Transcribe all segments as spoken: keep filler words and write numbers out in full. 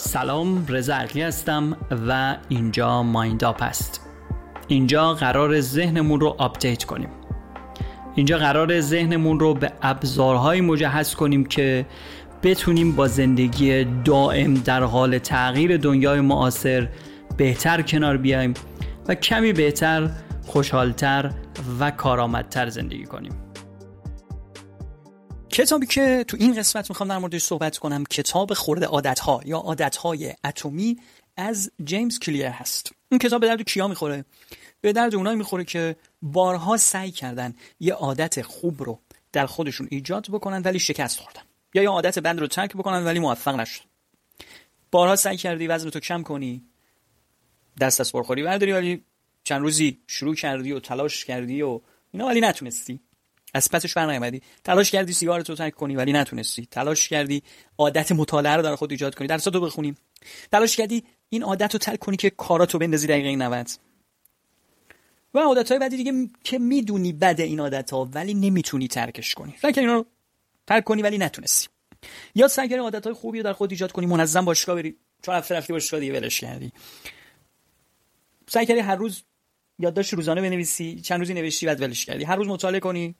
سلام، رضا حقیقی هستم و اینجا مایند آپ است. اینجا قرار ذهنمون رو آپدیت کنیم. اینجا قرار ذهنمون رو به ابزارهای مجهز کنیم که بتونیم با زندگی دائم در حال تغییر دنیای معاصر بهتر کنار بیایم و کمی بهتر، خوشحالتر و کارآمدتر زندگی کنیم. کتابی که تو این قسمت میخوام در موردش صحبت کنم کتاب خرده عادت ها یا عادت های اتمی از جیمز کلیر هست. این کتاب به درد کیا میخوره؟ به درد اونایی میخوره که بارها سعی کردن یه عادت خوب رو در خودشون ایجاد بکنن ولی شکست خوردن، یا یه عادت بد رو ترک بکنن ولی موفق نشدن. بارها سعی کردی وزن تو کم کنی، دست از بارخوری برداری، ولی چند روزی شروع کردی و تلاش کردی و اینا ولی نتونستی، از پسش برنمی‌آمدی. تلاش کردی سیگارتو ترک کنی ولی نتونستی. تلاش کردی عادت مطالعه رو در خود ایجاد کنی، درساتو بخونی. تلاش کردی این عادت رو ترک کنی که کاراتو بندازی دقیقه نود. و عادت‌های بعدی دیگه که میدونی بده این عادت‌ها ولی نمیتونی ترکش کنی. سعی کردی اینو ترک کنی ولی نتونستی. یا سعی کردی عادت‌های خوبی رو در خود ایجاد کنی، منظم باشگاه بری، چون هفته رفتی باشگاه دیگه ولش کردی. سعی کردی هر روز یادداشت روزانه بنویسی، چند روزی نوشتی بعد ولش کردی. هر روز مطالعه کنی،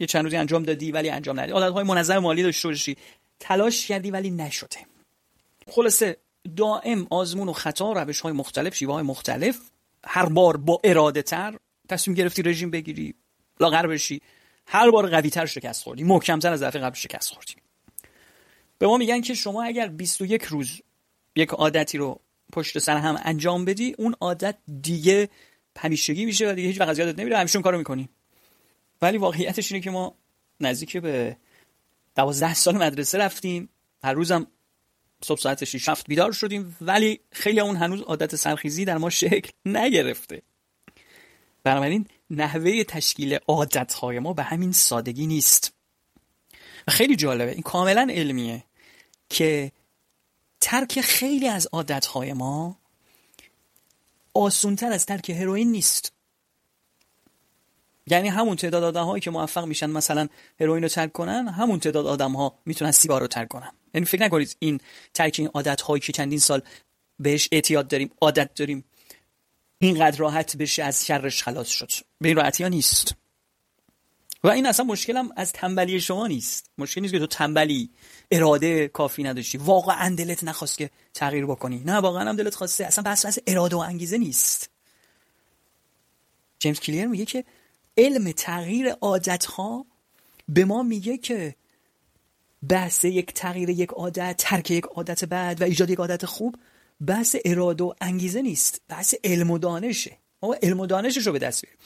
یه چند روزی انجام دادی ولی انجام ندادی. عادت‌های منظم مالی داشته باشی، تلاش کردی ولی نشده. خلاصه دائم آزمون و خطا، روش‌های مختلف، شیوه‌های مختلف، هر بار با اراده تر تصمیم گرفتی رژیم بگیری، لاغر بشی، هر بار قوی‌تر شکست خوردی، محکم‌تر از دفعه قبل شکست خوردی. به ما میگن که شما اگر بیست و یک روز یک عادتی رو پشت سر هم انجام بدی، اون عادت دیگه همیشگی میشه و دیگه هیچ وقت از یادت نمیره، همیشه اون کارو می‌کنی. ولی واقعیتش اینه که ما نزدیک به دوازده سال مدرسه رفتیم، هر روزم صبح ساعت شش هفت بیدار شدیم، ولی خیلی اون هنوز عادت سرخیزی در ما شکل نگرفته. بنابراین نحوه تشکیل عادت‌های ما به همین سادگی نیست. و خیلی جالبه، این کاملا علمیه که ترک خیلی از عادت‌های ما آسان‌تر از ترک هروئین نیست. یعنی همون تعداد آدم‌هایی که موفق میشن مثلا هروئین رو ترک کنن، همون تعداد آدم‌ها میتونن سیگار رو ترک کنن. یعنی فکر نکنید این ترک این عادت‌هایی که چندین سال بهش اعتیاد داریم، عادت داریم، اینقدر راحت بشه از شرش خلاص شد. به این راحتی ها نیست. و این اصلا مشکلم از تنبلی شما نیست. مشکل نیست که تو تنبلی، اراده کافی نداشتی، واقعا دلت نخواست که تغییر بکنی. نه، واقعا هم دلت خواسته. اصلا بحث از اراده و انگیزه نیست. جیمز کلیر میگه که علم تغییر عادت‌ها به ما میگه که بحث یک تغییر یک عادت، ترک یک عادت بد و ایجاد یک عادت خوب بحث اراده و انگیزه نیست، بحث علم و دانشه. ما علم و دانشش رو به دست بیاریم.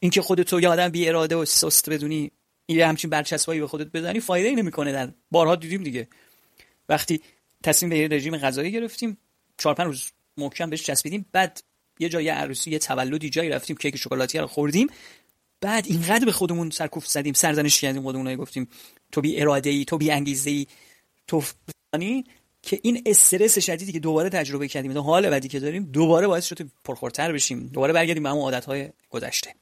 اینکه خودتو یه آدم بی اراده و سست بدونی، این همچین برچسبایی به خودت بزنی، فایده ای نمی‌کنه. در بارها دیدیم دیگه، وقتی تصمیم به یه رژیم غذایی گرفتیم، چهار پنج روز محکم بهش چسبیدیم، بعد یه جای عروسی، یه تولدی جایی رفتیم، کیک شکلاتی رو خوردیم، بعد اینقدر به خودمون سرکوفت زدیم، سرزنش کردیم، خودمون گفتیم تو بی اراده ای، تو بی انگیزه ای، تو فلانی، که این استرس شدیدی که دوباره تجربه کردیم، این حال بدی که داریم، دوباره باعث شد پرخورتر بشیم، دوباره برگردیم به همون عادت‌های گذشته.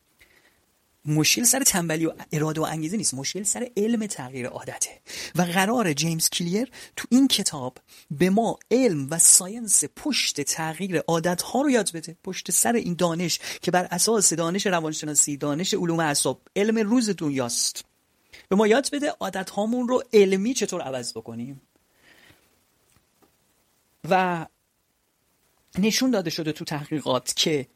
مشکل سر تنبلی و اراده و انگیزه نیست، مشکل سر علم تغییر عادته. و قرار جیمز کلیر تو این کتاب به ما علم و ساینس پشت تغییر عادت‌ها رو یاد بده، پشت سر این دانش که بر اساس دانش روانشناسی، دانش علوم اعصاب، علم روز دنیاست، به ما یاد بده عادت‌هامون رو علمی چطور عوض بکنیم. و نشون داده شده تو تحقیقات که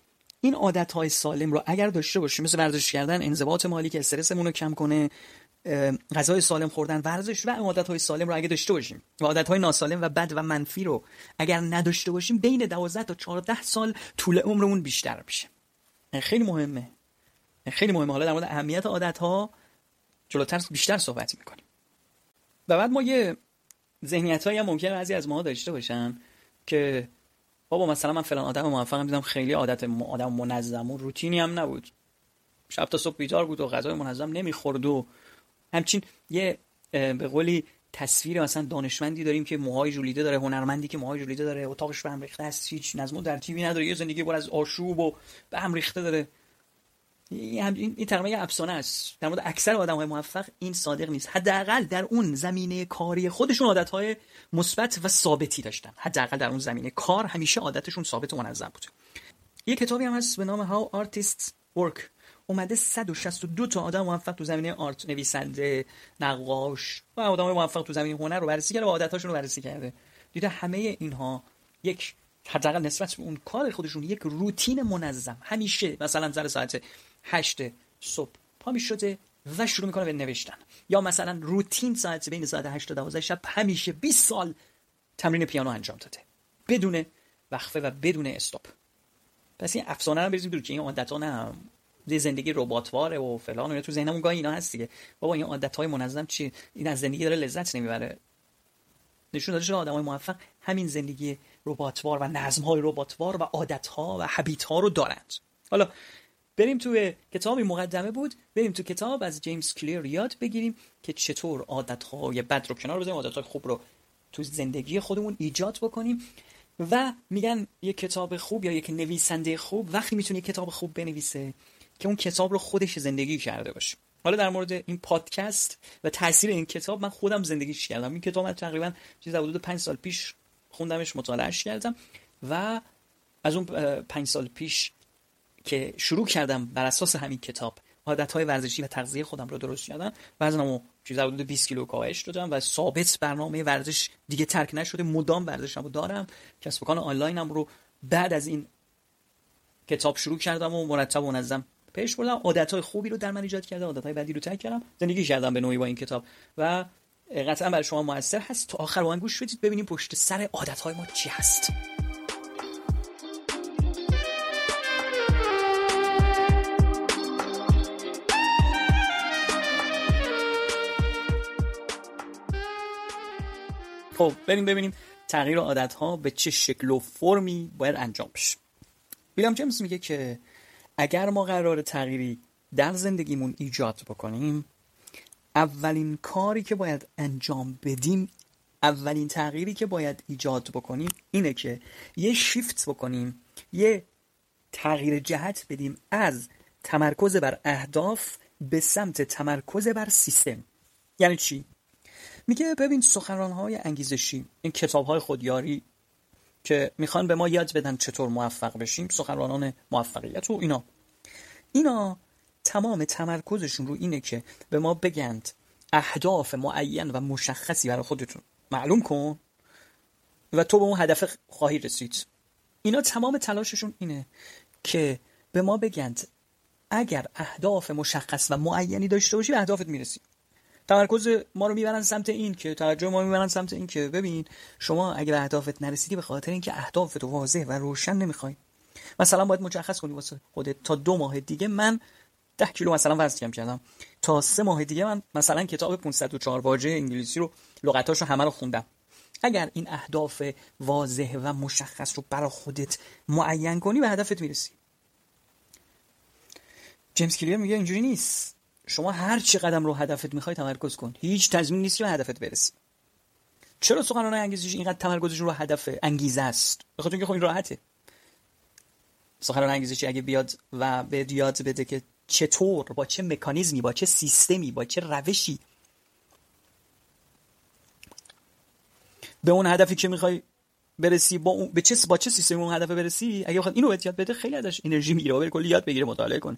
این عادت‌های سالم رو اگر داشته باشیم، مثل ورزش کردن، انضباط مالی که استرسمون رو کم کنه، غذای سالم خوردن، ورزش و عادت‌های سالم رو اگر داشته باشیم و عادت‌های ناسالم و بد و منفی رو اگر نداشته باشیم، بین دوازده تا چهارده سال طول عمرمون بیشتر میشه. خیلی مهمه، خیلی مهمه. حالا در مورد اهمیت عادت‌ها جلوتر بیشتر صحبت می‌کنیم. و بعد ما یه ذهنیت‌هایی هم ممکنه بعضی از ما داشته باشن که بابا مثلا من فلان آدم موفقم دیدم، خیلی عادت آدم منظم و روتینی هم نبود، شب تا صبح بیدار بود و غذای منظم نمیخورد و همچین یه به قولی تصویر مثلا دانشمندی داریم که موهای ژولیده داره، هنرمندی که موهای ژولیده داره، اتاقش به هم ریخته است، هیچ نظم و ترتیبی نداره، یه زندگی پر از آشوب و به هم ریخته داره. این این تقریبا یه افسانه است. در مورد اکثر آدم‌های موفق این صادق نیست. حداقل در اون زمینه کاری خودشون عادت‌های مثبت و ثابتی داشتن. حداقل در اون زمینه کار همیشه عادتشون ثابت و منظم بود. یه کتابی هم هست به نام How Artists Work. اومده صد و شصت و دو تا آدم موفق تو زمینه آرت، نویسنده، نقاش و آدم‌های موفق تو زمینه هنر رو بررسی کرده و عادت‌هاشون رو بررسی کرده. دیده همه اینها یک حداقل نسبت به اون کار خودشون یک روتین منظم همیشه مثلا سر ساعت هشت صبح پا میشده و شروع میکنه به نوشتن، یا مثلا روتین ساعت بین ساعت هشت تا دوازده شب همیشه بیست سال تمرین پیانو انجام داده بدون وقفه و بدون استاپ. پس این افسانه رو بریزیم دور که این عادت‌ها نه زندگی رباتواره و فلان و تو ذهنمون گاهی اینا هست دیگه. بابا این عادت‌های منظم چی؟ این از زندگی داره لذت نمیبره. نشون داده شده آدمای موفق همین زندگی رباتوار و نظم‌های رباتوار و عادت‌ها و هابیت‌ها رو دارند. حالا بریم تو کتابی مقدمه بود، بریم تو کتاب از جیمز کلیر یاد بگیریم که چطور عادت‌های بد رو کنار بذاریم، عادت‌های خوب رو تو زندگی خودمون ایجاد بکنیم. و میگن یک کتاب خوب یا یک نویسنده خوب وقتی میتونه یک کتاب خوب بنویسه که اون کتاب رو خودش زندگی کرده باشه. حالا در مورد این پادکست و تاثیر این کتاب، من خودم زندگیش کردم. این کتاب من تقریبا چیز حدود پنج سال پیش خوندمش، مطالعهش کردم و از اون پنج سال پیش که شروع کردم بر اساس همین کتاب عادت‌های ورزشی و تغذیه خودم رو درست کردم، وزنمو چیز حدود بیست کیلو کاهش دادم و ثابت برنامه ورزش دیگه ترک نشده، مدام ورزشمو دارم. کسب و کار آنلاینم رو بعد از این کتاب شروع کردم و مرتب و منظم پیش بردم. عادت‌های خوبی رو در من ایجاد کردم، عادت‌های بدی رو ترک کردم، زندگی کردم به نوعی با این کتاب و قطعا برای شما موثر هست. تا آخر با من گوش بدید ببینیم پشت سر عادت‌های ما چی هست. خب بریم ببینیم تغییر عادت‌ها به چه شکل و فرمی باید انجام بشه. ویلیام جیمز میگه که اگر ما قرار تغییری در زندگیمون ایجاد بکنیم، اولین کاری که باید انجام بدیم، اولین تغییری که باید ایجاد بکنیم اینه که یه شیفت بکنیم، یه تغییر جهت بدیم از تمرکز بر اهداف به سمت تمرکز بر سیستم. یعنی چی؟ میگه ببین سخنران‌های انگیزشی، این کتاب‌های خودیاری که میخوان به ما یاد بدن چطور موفق بشیم، سخنرانان موفقیت و اینا اینا تمام تمرکزشون رو اینه که به ما بگند اهداف معین و مشخصی برای خودتون معلوم کن و تو به اون هدف خواهی رسید. اینا تمام تلاششون اینه که به ما بگند اگر اهداف مشخص و معینی داشته باشی به اهدافت میرسی. تمرکز ما رو میبرن سمت این که توجه ما میبرن سمت این که ببین شما اگه به اهدافت نرسیدی به خاطر اینکه اهدافت واضح و روشن نمیخوای. مثلا باید مشخص کنی واسه خودت تا دو ماه دیگه من ده کیلو مثلا وزن کم کردم، تا سه ماه دیگه من مثلا کتاب پانصد و چهار واژه انگلیسی رو لغتاشو همه رو خوندم. اگر این اهداف واضح و مشخص رو برای خودت معین کنی به هدفت میرسی. جیمز کلیر میگه اینجوری نیست. شما هر چی قدم رو هدفت میخوای تمرکز کن، هیچ تضمینی نیست که به هدفت برسی. چرا سخنران انگیزش اینقدر تمرکزش رو هدف انگیزه است؟ بخاطر اینکه خب این راحته. سخنران انگیزشی اگه بیاد و به یاد بده که چطور با چه مکانیزمی، با چه سیستمی، با چه روشی به اون هدفی که میخوای برسی، با اون به چه با چه سیستمی اون هدف برسی، اگه بخواد اینو بهت یاد بده خیلی ازش انرژی میگیره و کلی یاد بگیره، مطالعه کنه.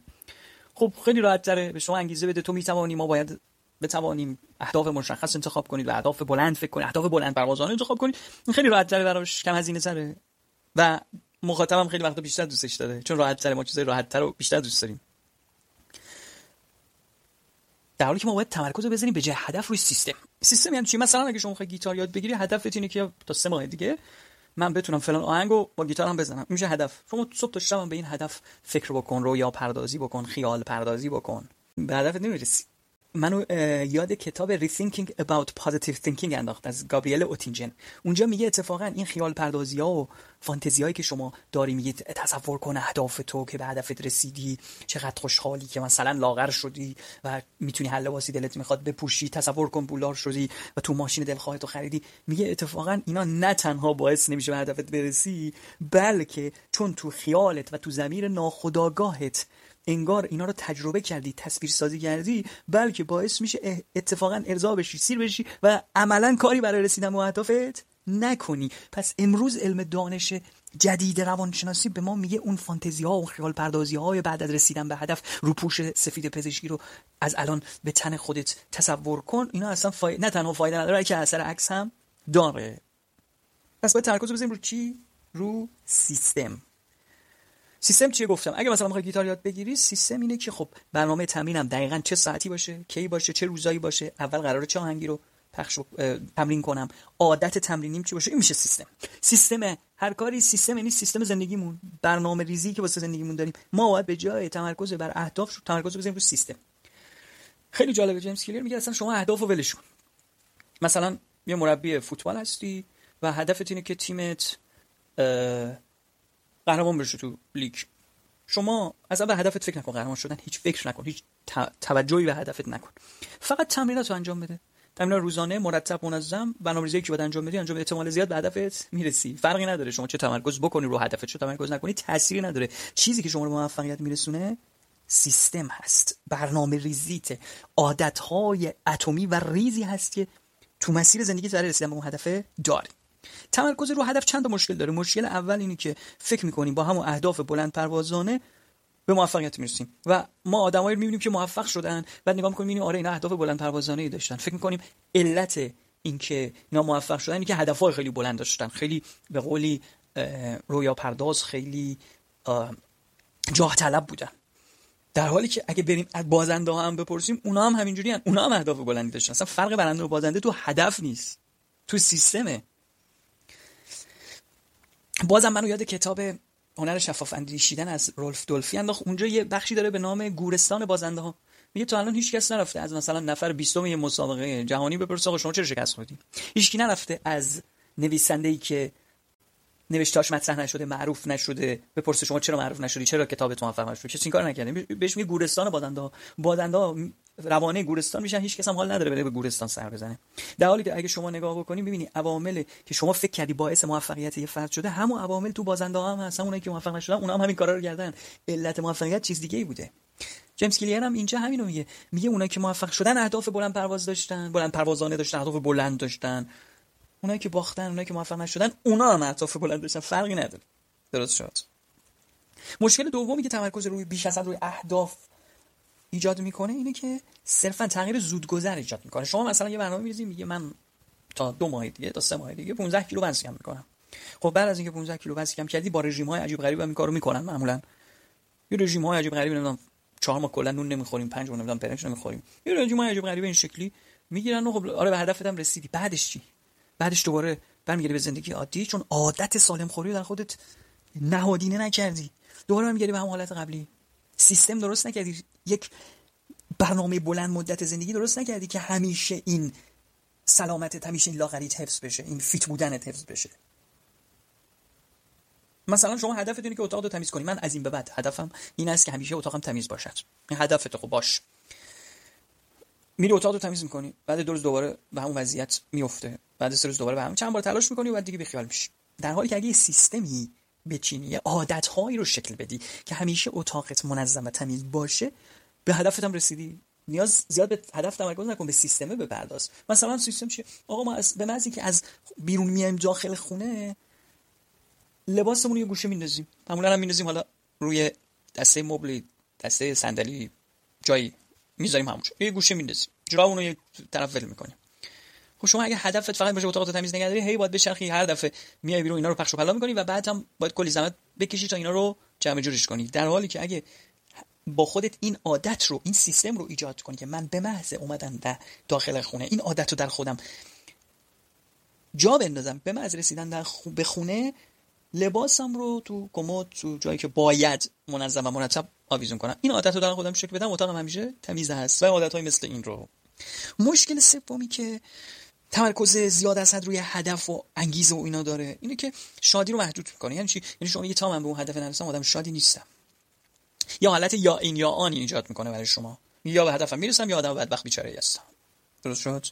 خب خیلی راحت تره به شما انگیزه بده تو میتوانی، ما باید بتوانیم اهداف مشخص انتخاب کنید و اهداف بلند فکر کنید، اهداف بلند پروازانه انتخاب کنید. این خیلی راحت تره براش، کم هزینه تره و مخاطبم خیلی وقتا بیشتر دوستش داره چون راحت تره. ما چیزای راحت تر و بیشتر دوست داریم، در حالی که ما باید تمرکز رو بزنیم به جای هدف روی سیستم. سیستم یعنی چی؟ مثلا اگه شما بخوای گیتار یاد بگیری، هدفت اینه که تا سه ماه دیگه من بتونم فلان آهنگو با گیتارم بزنم. میشه هدف. شما صبح تا شبم به این هدف فکر بکن، رویا پردازی بکن، خیال پردازی بکن. به هدفت نمیرسی. منو یاد کتاب Rethinking About Positive Thinking انداخت از گابریل اوتینجن. اونجا میگه اتفاقا این خیال پردازی‌ها و فانتزی‌هایی که شما داری، میگه تصور کن اهداف تو که به هدفت رسیدی، چقدر خوشحالی که مثلا لاغر شدی و میتونی هر لباسی دلت میخواد بپوشی، تصور کن پولدار شدی و تو ماشین دلخواهت رو خریدی. میگه اتفاقا اینا نه تنها باعث نمیشه به هدفت برسی، بلکه چون تو خیالت و تو ضمیر ناخودآگاهت انگار اینا رو تجربه کردی، تصویرسازی کردی، بلکه باعث میشه اتفاقا ارضا بشی، سیر بشی و عملا کاری برای رسیدن به اهدافت نکنی. پس امروز علم دانش جدید روانشناسی به ما میگه اون فانتزی ها و خیال پردازی های بعد از رسیدن به هدف، روپوش سفید پزشکی رو از الان به تن خودت تصور کن، اینا اصلا فای... نه تنها فایده نداره که اثر عکس هم داره. پس باید تمرکز بزنیم رو چی؟ رو سیستم. سیستم چیه گفتم؟ اگه مثلا میخوای گیتار یاد بگیری، سیستم اینه که خب برنامه تمرینم دقیقاً چه ساعتی باشه، کی باشه، چه روزایی باشه، اول قراره چه آهنگی رو پخش تمرین کنم، عادت تمرینیم چی باشه. این میشه سیستم. سیستم هر کاری سیستم، یعنی سیستم زندگیمون، برنامه ریزی که واسه زندگیمون داریم، ما باید به جای تمرکز بر اهداف تمرکز بزنیم رو سیستم. خیلی جالبه، جیمز کلیر میگه اصلا شما اهدافو ولش کن. مثلا یه مربی فوتبال هستی و هدفت اینه که تیمت قهرمان بشه تو لیگ. شما از اول هدفت فکر نکن قهرمان شدن، هیچ فکر نکن، هیچ توجهی به هدفت نکن، فقط تمریناتو انجام بده. تمرین روزانه مرتب منظم، برنامه‌ریزی که باید انجام بدی انجام، احتمال زیاد به هدفت میرسی. فرقی نداره شما چه تمرکز بکنی رو هدفت، چه تمرکز نکنی، تأثیری نداره. چیزی که شما رو به موفقیت میرسونه سیستم هست، برنامه‌ریزیت، عادت‌های اتمی و ریزی هست که تو مسیر زندگی برای رسیدن به اون هدف داری. تمرکز رو هدف چند تا مشکل داره. مشکل اول اینه که فکر می‌کنیم با همون اهداف بلند پروازانه به موفقیت میرسیم و ما آدمایی رو میبینیم که موفق شدن، بعد نگاه می‌کنیم می‌بینیم آره اینا اهداف بلند پروازانه‌ای داشتن. فکر می‌کنیم علت این که اینا موفق شدن اینه که هدف‌های خیلی بلند داشتن، خیلی به قولی رویا پرداز، خیلی جاه طلب بودن، در حالی که اگه بریم از بازنده ها هم بپرسیم اونا هم همینجوری ان، اونا هم اهداف بلندی داشتن. اصلا فرق برنده و بازنده تو هدف نیست، تو سیستمه. بازم منو یاد کتاب هنر شفاف اندیشیدن از رولف دولفی انداخت. اونجا یه بخشی داره به نام گورستان بازنده ها. میگه تا الان هیچ کس نرفته از مثلا نفر بیستم یه مسابقه جهانی بپرسه آقا شما چرا شکست خوردی. هیچ کی نرفته از نویسنده‌ای که نوشتهاش مطرح نشده، معروف نشده، بپرسه شما چرا معروف نشدی، چرا کتابت موفق نشد. کسی این کارو نکرده. بهش میگه گورستان بازنده ها. بازنده ها روانه گورستان میشن، هیچ کس هم حال نداره بره به گورستان سر بزنه. در حالی که اگه شما نگاه بکنید ببینید عوامل که شما فکر کردی باعث موفقیت یه فرد شده، همون عوامل تو بازنده ها هم هستن. اونایی که موفق نشدن اونا هم همین کارا رو کردن. علت موفقیت چیز دیگه‌ای بوده. جیمز کلیر هم اینجا همین رو میگه. میگه اونایی که موفق شدن اهداف بلند پرواز داشتن، بلند پروازانه داشتن، اهداف بلند داشتن. اونایی که باختن، اونایی که موفق نشدن، اونا هم اهداف بلند داشتن، فرقی نداره. درست شد. مشکل دومی که تمرکز روی بیش از حد روی اهداف ایجاد میکنه اینه که صرفا تغییر زودگذر ایجاد میکنه. شما مثلا یه برنامه می‌ریزی، میگه من تا دو ماه دیگه، تا سه ماه دیگه پانزده کیلو وزن کم میکنم. خب بعد از اینکه پانزده کیلو وزن کم کردی با رژیم‌های عجیب غریب هم کارو میکنن معمولا. یه رژیم‌های عجیب غریبی نمیدونم چهار ماه کلا نون نمیخوریم، پنج ماه نمیدونم برنج نمیخوریم. یه رژیم‌های عجیب غریبی این شکلی میگیرن و خب آره به هدفت هم رسیدی. بعدش چی؟ بعدش دوباره برمیگردی به زندگی عادی، چون عادت سالم خوری در خودت نهادینه نکردی. دوباره برمیگردی به همون حالت قبلی. سیستم درست نکردی، یک برنامه بلند مدت زندگی درست نکردی که همیشه این سلامتت، همیشه این لاغریت حفظ بشه، این فیت بودنت حفظ بشه. مثلا شما هدفت اینه که اتاق رو تمیز کنی. من از این به بعد هدفم این است که همیشه اتاقم تمیز باشد. این هدفت. خب باش، میری اتاق رو تمیز میکنی، بعد دو روز دوباره به همون وضعیت میفته، بعد سه روز دوباره به همون، چند بار تلاش میکنی و بعد دیگه بیخیال میشی. در حالی که اگه سیستمی بچینی، عادت‌هایی رو شکل بدی که همیشه اتاقت منظم و تمیز باشه، به هدفت هم رسیدی. نیاز زیاد به هدف تمرکز نکن، به سیستمه بپرداز. مثلا سیستم چیه؟ آقا ما از به معنی که از بیرون میایم داخل خونه، لباسمون رو یه گوشه میندازیم، معمولا هم میندازیم حالا روی دسته مبل، دسته صندلی، جایی میذاریم همونجا، یه گوشه میندازیم، جورابمون رو یه طرف ول میکنیم. خب شما اگه هدفت فقط باشه اتاقت تمیز نگه داری، هی باید بچرخی، هر دفعه میای بیرون اینا رو پخش و پلا می‌کنی و بعد هم باید کلی زحمت بکشی تا اینا رو جمع جورش کنی. در حالی که اگه با خودت این عادت رو، این سیستم رو ایجاد کنی که من به محض اومدن در داخل خونه این عادت رو در خودم جا بندازم، به محض رسیدن در خو... به خونه لباسم رو تو کمد، تو جایی که باید منظم و مرتب آویزون کنم، این عادت رو در خودم شکل بدم، اتاقم همیشه تمیز هست و عادت‌های مثل این رو. مشکل سومی که تمرکز زیاد از حد روی هدف و انگیزه و اینا داره اینه که شادی رو محدود میکنه. یعنی چی؟ یعنی شما میگی تا من به اون هدف نرسم آدم شادی نیستم، یا حالت یا این یا آن ایجاد میکنه برای شما، یا به هدفم میرسم یا آدم بدبخت بیچاره هستم. درست شد؟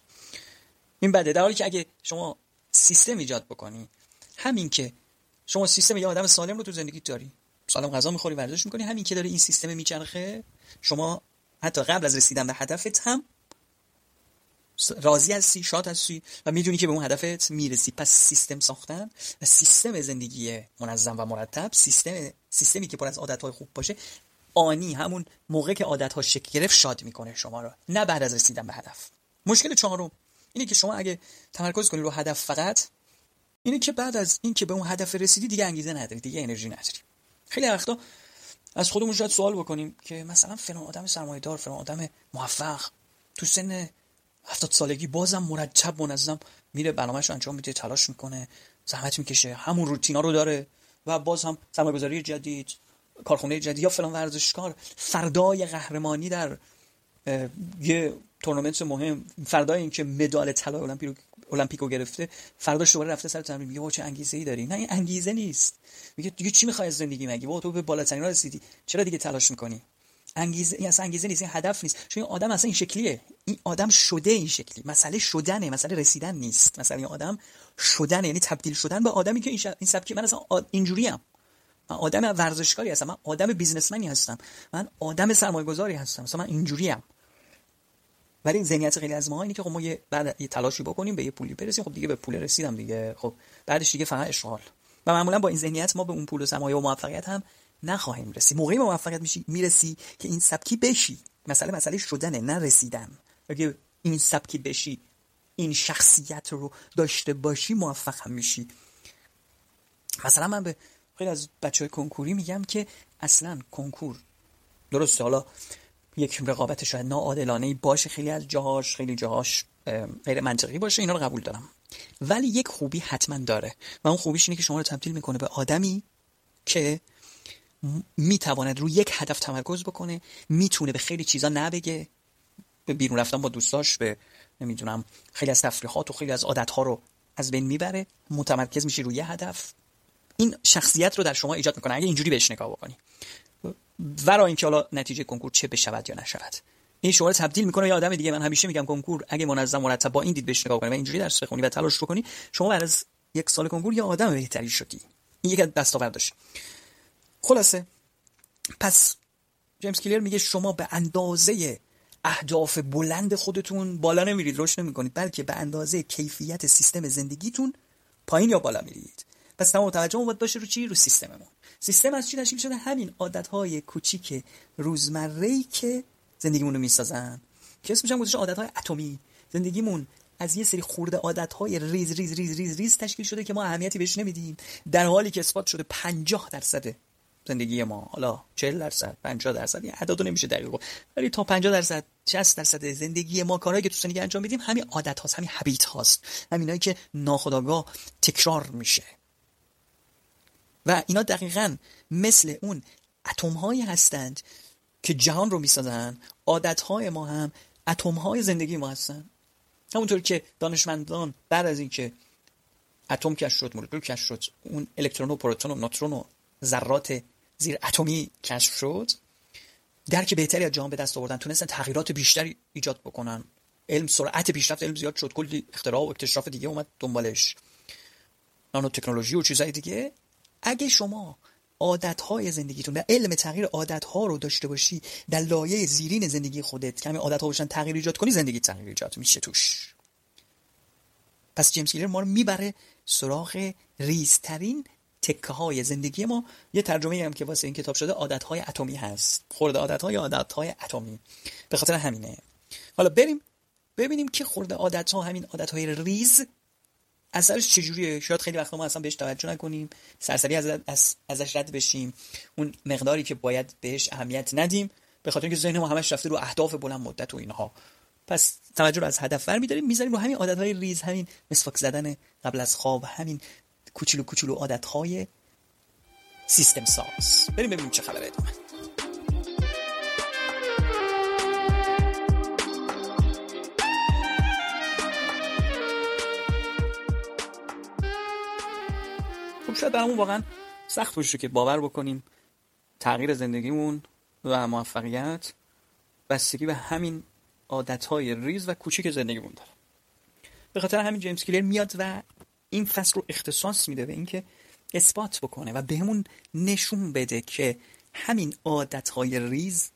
این بده. در حالی که اگه شما سیستم ایجاد بکنی، همین که شما سیستم یا آدم سالم رو تو زندگیت داری، سالم غذا میخوری، ورزش میکنی، همین که داره این سیستم میچرخه، شما حتی قبل از رسیدن به هدفت هم راضی هستی، شاد هستی و میدونی که به اون هدفت میرسی. پس سیستم ساختن و سیستم زندگی منظم و مرتب، سیستم سیستمی که پر از عادت‌های خوب باشه، آنی، همون موقع که عادت‌ها شکل گرفت، شاد میکنه شما رو، نه بعد از رسیدن به هدف. مشکل چهارم اینه که شما اگه تمرکز کنی رو هدف فقط، اینه که بعد از اینکه به اون هدف رسیدی دیگه انگیزه نداری، دیگه انرژی نداری. خیلی وقتا از خودمون شاید سوال بکنیم که مثلا فلان آدم سرمایه‌دار، فلان آدم موفق تو سن هفتاد سالگی بازم مرتب منظم میره برنامه‌اشو انجام میده، تلاش میکنه، زحمت میکشه، همون روتینا رو داره و باز هم سرمایه‌گذاری جدید، کارخونه جدید یا فلان ورزشکار فردای قهرمانی در یه تورنمنت مهم، فردای اینکه مدال طلای المپیک المپیکو گرفته، فرداش دوباره رفته سر تمرین، میگه وا چه انگیزه‌ای داری. نه، این انگیزه نیست. میگه دیگه چی می‌خوای از زندگی؟ مگه وا تو به بالاترینا رسیدی، چرا دیگه تلاش می‌کنی؟ انگیزه، این اصلا انگیزه نیست، این هدف نیست. چون این آدم اصلا این شکلیه، این آدم شده این شکلی. مسئله شدنه، مسئله رسیدن نیست. مثلا این آدم شدن، یعنی تبدیل شدن به آدمی که این ش... این سبکی، من اصلا اینجوریام، من آدم ورزشکاری هستم، من آدم بیزنسمنی هستم، من آدم سرمایه‌گذاری هستم، مثلا من اینجوریام. ولی ذهنیت خیلی از ما اینه که خب ما یه بعد یه تلاشی بکنیم به یه پولی برسیم، خب دیگه به پول رسیدم دیگه، خب بعدش دیگه فقط اشغال. و معمولا با این ذهنیت ما به اون پول و سرمایه و موفقیت هم نخواهیم رسید. موقعی به موفقیت میشی میرسی که این سبکی بشی. مسئله مسئله شدنه، نه رسیدن. اگه این سبکی بشی، این شخصیت رو داشته باشی، موفق هم میشی. مثلا من به خیلی از بچهای کنکوری میگم که اصلا کنکور درسته، حالا یک رقابت شاید ناعادلانه‌ای باشه، خیلی از جاهاش خیلی جاهاش غیر منطقی باشه، اینا رو قبول دارم، ولی یک خوبی حتما داره و اون خوبیش اینه که شما رو تبدیل میکنه به آدمی که میتواند روی یک هدف تمرکز بکنه، میتونه به خیلی چیزا نبگه، به بیرون رفتن با دوستاش، به نمیدونم خیلی از تفریحات و خیلی از عادت‌ها رو از بین میبره، متمرکز میشه روی هدف. این شخصیت رو در شما ایجاد میکنه اگه اینجوری بهش نگاه بکنی، ورا اینکه حالا نتیجه کنکور چه بشود یا نشود. این شما رو تبدیل میکنه یه آدم دیگه. من همیشه میگم کنکور اگه منظم مرتب با این دید بهش نگاه کنی و اینجوری درس بخونی و تلاش بکنی، شما بعد از یک سال کنکور یه آدم بهتری شدی. این یک دستاوردشه. خلاصه پس جیمز کلیر میگه شما به اندازه اهداف بلند خودتون بالا نمیرید، رشد نمیکنید، بلکه به اندازه کیفیت سیستم زندگیتون پایین یا بالا میرید. پس تمام توجه باید باشه رو چی؟ رو سیستممون. سیستم از چی تشکیل شده؟ همین عادت‌های کوچیک روزمره‌ای که زندگیمون رو می‌سازن، که اسمش هم گذاشته عادت‌های اتمی. زندگیمون از یه سری خورده عادت‌های ریز ریز ریز ریز ریز تشکیل شده که ما اهمیتی بهش نمیدیم، در حالی که اثبات شده پنجاه درصد زندگی ما، حالا چهل درصد، پنجاه درصد، این عددو نمیشه دقیق گفت، ولی تا پنجاه درصد، شصت درصد زندگی ما، کارهایی که تو زندگی انجام میدیم، همین عادت هاست، همین هبیت هاست، همینایی که ناخودآگاه تکرار میشه. و اینا دقیقاً مثل اون اتم‌هایی هستند که جهان رو می‌سازن. عادت‌های ما هم اتم‌های زندگی ما هستن. همونطور که دانشمندان بعد از اینکه اتم کشف شد، مولکول کشف شد، اون الکترون و پروتون و نوترون و ذرات زیر اتمی کشف شد، درک بهتری از جهان به دست آوردن، تونستن تغییرات بیشتری ایجاد بکنن. علم، سرعت پیشرفت علم زیاد شد، کلی اختراع و اکتشاف دیگه اومد دنبالش، نانو تکنولوژی و چیزای دیگه. اگه شما عادت‌های زندگیتون و علم تغییر عادت‌ها رو داشته باشی در لایه زیرین زندگی خودت، کمی عادت‌ها باشن تغییر ایجاد کنی، زندگی تغییر ایجاد میشه توش. پس جیمز کلیر ما رو میبره سراغ ریزترین تکه‌های زندگی ما. یه ترجمه‌ای هم که واسه این کتاب شده عادت‌های اتمی هست، خرده عادت‌ها یا عادت‌های اتمی، به خاطر همینه. حالا بریم ببینیم که خرده عادت‌ها، همین عادت‌های ریز، اثرش چجوریه. شاید خیلی وقتا ما اصلا بهش توجه نکنیم، سرسری از از ازش رد بشیم، اون مقداری که باید بهش اهمیت ندیم، به خاطر اینکه ذهن ما همش رفته رو اهداف بلند مدت و اینها. پس توجه رو از هدف برمی‌داریم، می‌ذاریم رو همین عادت‌های ریز، همین مسواک زدن قبل از خواب، همین کوچولو کوچولو عادت‌های سیستم ساز. بریم ببینیم چه خبره. ادامه شاید برامون واقعا سخت باشه که باور بکنیم تغییر زندگیمون و موفقیت بستگی به همین عادتهای ریز و کوچیک زندگیمون داره. به خاطر همین جیمز کلیر میاد و این فصل رو اختصاص میده به اینکه اثبات بکنه و بهمون نشون بده که همین عادت‌های ریز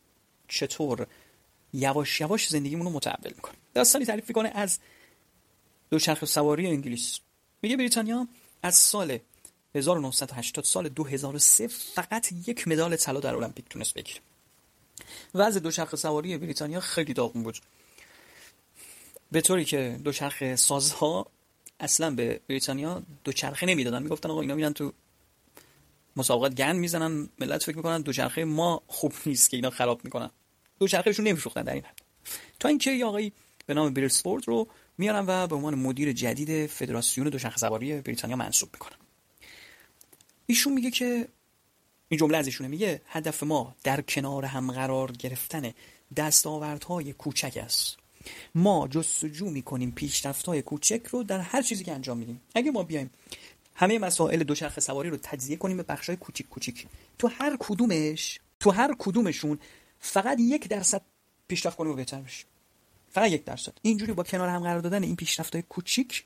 چطور یواش یواش زندگیمون رو متحول میکنه. داستانی تعریف میکنه از دوچرخه سواری انگلیس. میگه بریتانیا از سال هزار و نهصد و هشتاد سال دو هزار و سه فقط یک مدال طلا در المپیک تونست بگیره. وضع دوچرخه سواری بریتانیا خیلی داغون بود، به طوری که دوچرخه سازها اصلا به بریتانیا دوچرخه نمیدادن، میگفتن آقا اینا میرن تو مسابقات گند میزنن، ملت فکر میکنن دوچرخه ما خوب نیست که اینا خراب میکنن، دوچرخهشون نمیفروختن در این حد. تا اینکه یه آقایی به نام برایلسفورد رو میارن و به عنوان مدیر جدید فدراسیون دوچرخه سواری بریتانیا منصوب میکنن. ایشون میگه که این جمله از ایشونه، میگه هدف ما در کنار هم قرار گرفتن دستاوردهای کوچک است. ما جستجو میکنیم پیشرفت‌های کوچک رو در هر چیزی که انجام میدیم. اگه ما بیایم همه مسائل دوچرخه سواری رو تجزیه کنیم به بخش‌های کوچیک کوچیک، تو هر کدومش تو هر کدومشون فقط یک درصد پیشرفت کنیم و بهتر بشیم، فقط یک درصد. اینجوری با کنار هم قرار دادن این پیشرفت‌های کوچیک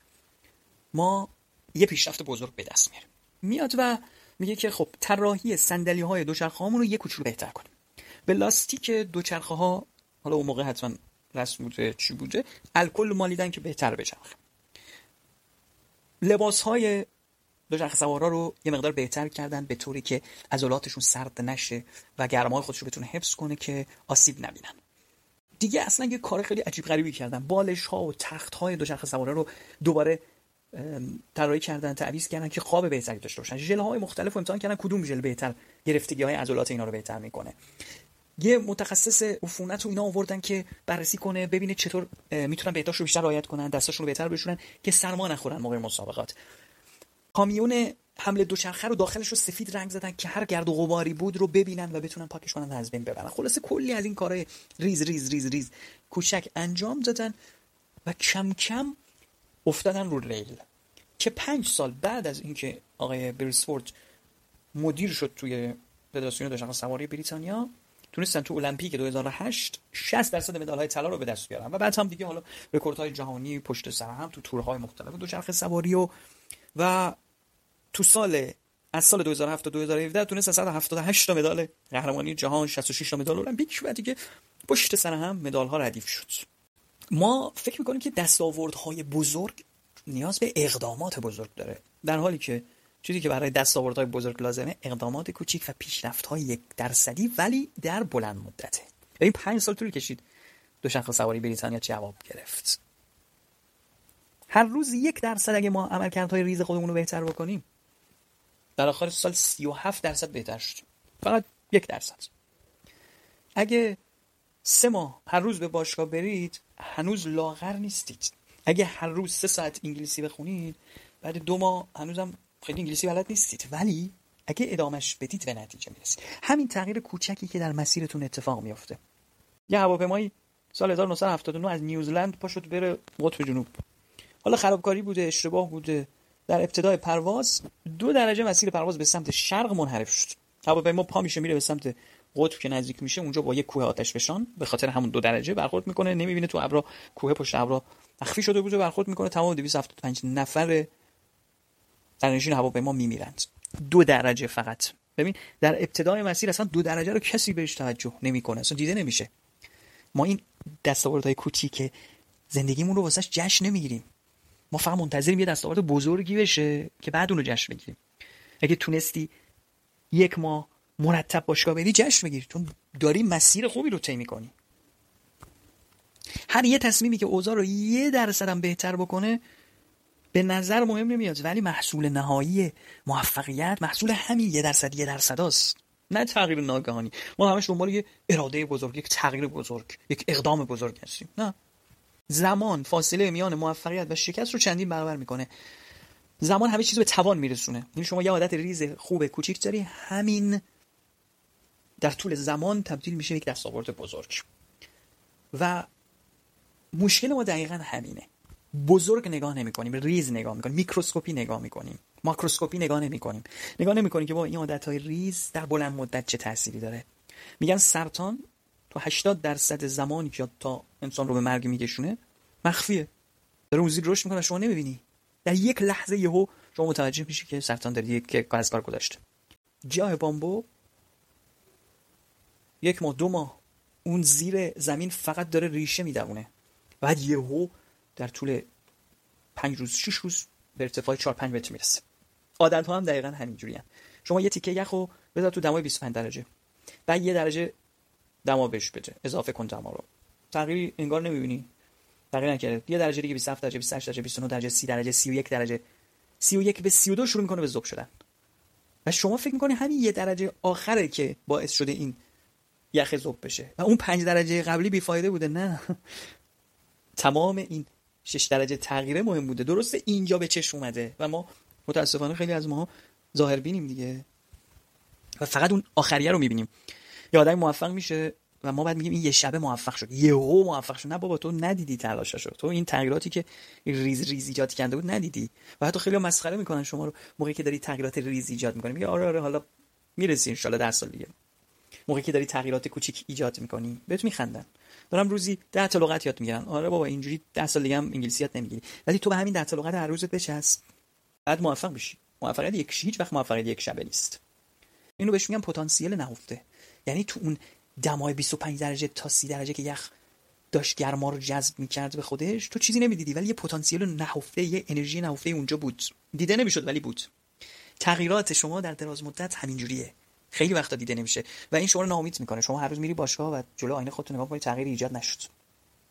ما یه پیشرفت بزرگ به دست میاریم. میاد و میگه که خب طراحی صندلی‌های دوچرخه‌هامون رو یک کوچولو بهتر کنیم. به لاستیک دوچرخه‌ها، حالا اون موقع حتما رسم بوده چی بوده، الکل مالیدن که بهتر بچرخه. لباس‌های دوچرخه سوارا رو یه مقدار بهتر کردن به طوری که عضلاتشون سرد نشه و گرمای خودش رو بتونه حفظ کنه که آسیب نبینن. دیگه اصلا یه کار خیلی عجیب غریبی کردن. بالش‌ها و تخت‌های دوچرخه سوارا رو دوباره طراحی کردن، تعویض کردن که خواب بهتری داشته باشن. ژل‌های مختلف امتحان کردن کدوم ژل بهتر گرفتگی‌های عضلات اینا رو بهتر می‌کنه. یه متخصص عفونت رو اینا آوردن که بررسی کنه ببینه چطور میتونن بهداشت رو بیشتر رعایت کنن، دستاشون رو بهتر بشورن که سرما نخورن موقع مسابقات. کامیون حمل دوچرخه رو داخلش رو سفید رنگ زدن که هر گرد و غباری بود رو ببینن و بتونن پاکش کنن و از بین ببرن. خلاصه کلی از این کارهای ریز ریز ریز ریز کوچک انجام دادن و کم کم افتادن رو ریل که پنج سال بعد از اینکه آقای برایلسفورد مدیر شد توی فدراسیون دوچرخه سواری بریتانیا، تونستن تو المپیک دو هزار و هشت شصت درصد مدال‌های طلا رو به دست بیارن و بعد هم دیگه حالا رکوردهای جهانی پشت سر هم تو تورهای مختلف دوچرخه سواری و و تو سال از سال دو هزار و هفت تا دو هزار و هفده تونستن صد و هفتاد و هشت تا مدال قهرمانی جهان، شصت و شش تا مدال المپیک و دیگه پشت سر هم مدال‌ها ردیف شد. ما فکر می‌کنیم که دستاوردهای بزرگ نیاز به اقدامات بزرگ داره، در حالی که چیزی که برای دستاوردهای بزرگ لازمه اقدامات کوچیک و پیشرفت‌های یک درصدی ولی در بلند مدته. این پنج سال طول کشید دوچرخه سواری بریتانیا جواب گرفت. هر روز یک درصد اگه ما عملکردهای ریز خودمون رو بهتر بکنیم، در آخر سال سی و هفت درصد بهتر شد. فقط یک درصد. اگه سه ماه هر روز به باشگاه برید، هنوز لاغر نیستید. اگه هر روز سه ساعت انگلیسی بخونید، بعد دو ماه هنوزم خیلی انگلیسی بلد نیستید، ولی اگه ادامش بدید به نتیجه میرسید. همین تغییر کوچکی که در مسیرتون اتفاق میفته. یه هواپیمایی سال هزار و نهصد و هفتاد و نه از نیوزلند پا شد بره قطب جنوب. حالا خرابکاری بوده، اشتباه بوده. در ابتدای پرواز دو درجه مسیر پرواز به سمت شرق منحرف شد. هواپیما پا میشه میره به سمت قطب که نزدیک میشه، اونجا با یک کوه آتشفشان به خاطر همون دو درجه برخورد میکنه، نمیبینه تو ابرا کوه پشت ابرا مخفی شده بوده، برخورد میکنه، تمام دویست و هفتاد و پنج نفر در نشین هواپیما میمیرند. دو درجه فقط. ببین در ابتدای مسیر اصلا دو درجه رو کسی بهش توجه نمیکنه، اصلا دیده نمیشه. ما این دستاوردهای کوچیکه زندگیمون رو واسش جشن نمیگیریم. ما فقط منتظریم یه دستاورد بزرگی بشه که بعد اون رو جشن بگیریم. اگه تونستی یک ماه مرتب باشگاه بری، جشن بگیر، چون داری مسیر خوبی رو طی می‌کنی. هر یه تصمیمی که اوضاع رو یه درصد هم بهتر بکنه به نظر مهم نمیاد، ولی محصول نهایی موفقیت محصول همین یه درصد یه درصد هست، نه تغییر ناگهانی. ما همش دنبال یه اراده بزرگ، یک تغییر بزرگ، یک اقدام بزرگ هستیم. نه، زمان فاصله میان موفقیت و شکست رو چندین برابر میکنه. زمان همه چیز رو به توان میرسونه. یعنی شما یه عادت ریز خوب کوچیک داری، همین در طول زمان تبدیل میشه به یک دستاورد بزرگ. و مشکل ما دقیقاً همینه. بزرگ نگاه نمی‌کنیم، ریز نگاه می‌کنیم، میکروسکوپی نگاه می‌کنیم، ماکروسکوپی نگاه نمی‌کنیم. نگاه نمی‌کنیم که با این عادت‌های ریز در بلند مدت چه تأثیری داره. میگن سرطان تو هشتاد درصد زمانی که تا انسان رو به مرگ میکشونه مخفیه. داره اون زیر رشد میکنه، شما نمی‌بینی. در یک لحظه یهو شما متوجه میشی که سفتان داری یک کار از کار گذاشته. جای بامبو یک ماه دو ماه اون زیر زمین فقط داره ریشه میدونه، بعد یهو در طول پنج روز شش روز به ارتفاع چهار پنج متر میرسه. عادت ها هم دقیقاً همینجوریه. شما یه تیکه یخو بذار تو دمای بیست و پنج درجه، بعد یه درجه دما بهش بده، اضافه کن دما رو، تغییری انگار نمیبینی، تغییر نکرده، یه درجه دیگه بیست و هفت درجه بیست و هشت درجه بیست و نه درجه سی درجه سی و یک درجه سی و یک به سی و دو شروع میکنه به ذوب شدن و شما فکر میکنی همین یه درجه آخره که باعث شده این یخ ذوب بشه و اون پنج درجه قبلی بیفایده بوده. نه، تمام این شش درجه تغییر مهم بوده. درسته اینجا به چشم اومده و ما متاسفانه خیلی از ماها ظاهر بینیم دیگه و فقط اون آخریه رو میبینیم. یه آدم موفق میشه و ما بعد میگیم این یه شبه موفق شد، یهو موفق شد. نه بابا، تو ندیدی تلاشش رو، تو این تغییراتی که ریز ریز ایجاد کرده بود ندیدی. و حتی خیلی مسخره میکنن شما رو موقعی که داری تغییرات ریز ایجاد میکنی، میگه آره آره حالا میرسی ان شاءالله ده سال دیگه. موقعی که داری تغییرات کوچیک ایجاد میکنی بهت میخندن، دارم روزی ده تا لغت یاد میگیرن. آره بابا اینجوری ده سال دیگه هم انگلیسیات نمیگیری، ولی تو به همین ده تا لغت هر روزت بچسب، بعد موفق میشی. موفقیت یک هیچ وقت موفقیت یک شبه نیست. اینو بهش میگم پتانسیل نهفته. یعنی تو اون دمای بیست و پنج درجه تا سی درجه که یخ داشت گرما رو جذب میکرد به خودش، تو چیزی نمیدیدی، ولی یه پتانسیل نهفته، یه انرژی نهفته اونجا بود، دیده نمیشد ولی بود. تغییرات شما در دراز مدت همینجوریه، خیلی وقتا دیده نمیشه و این شما رو ناامید میکنه. شما هر روز میری باشگاه و جلو آینه خودت نگاه می‌کنی تغییری ایجاد نشد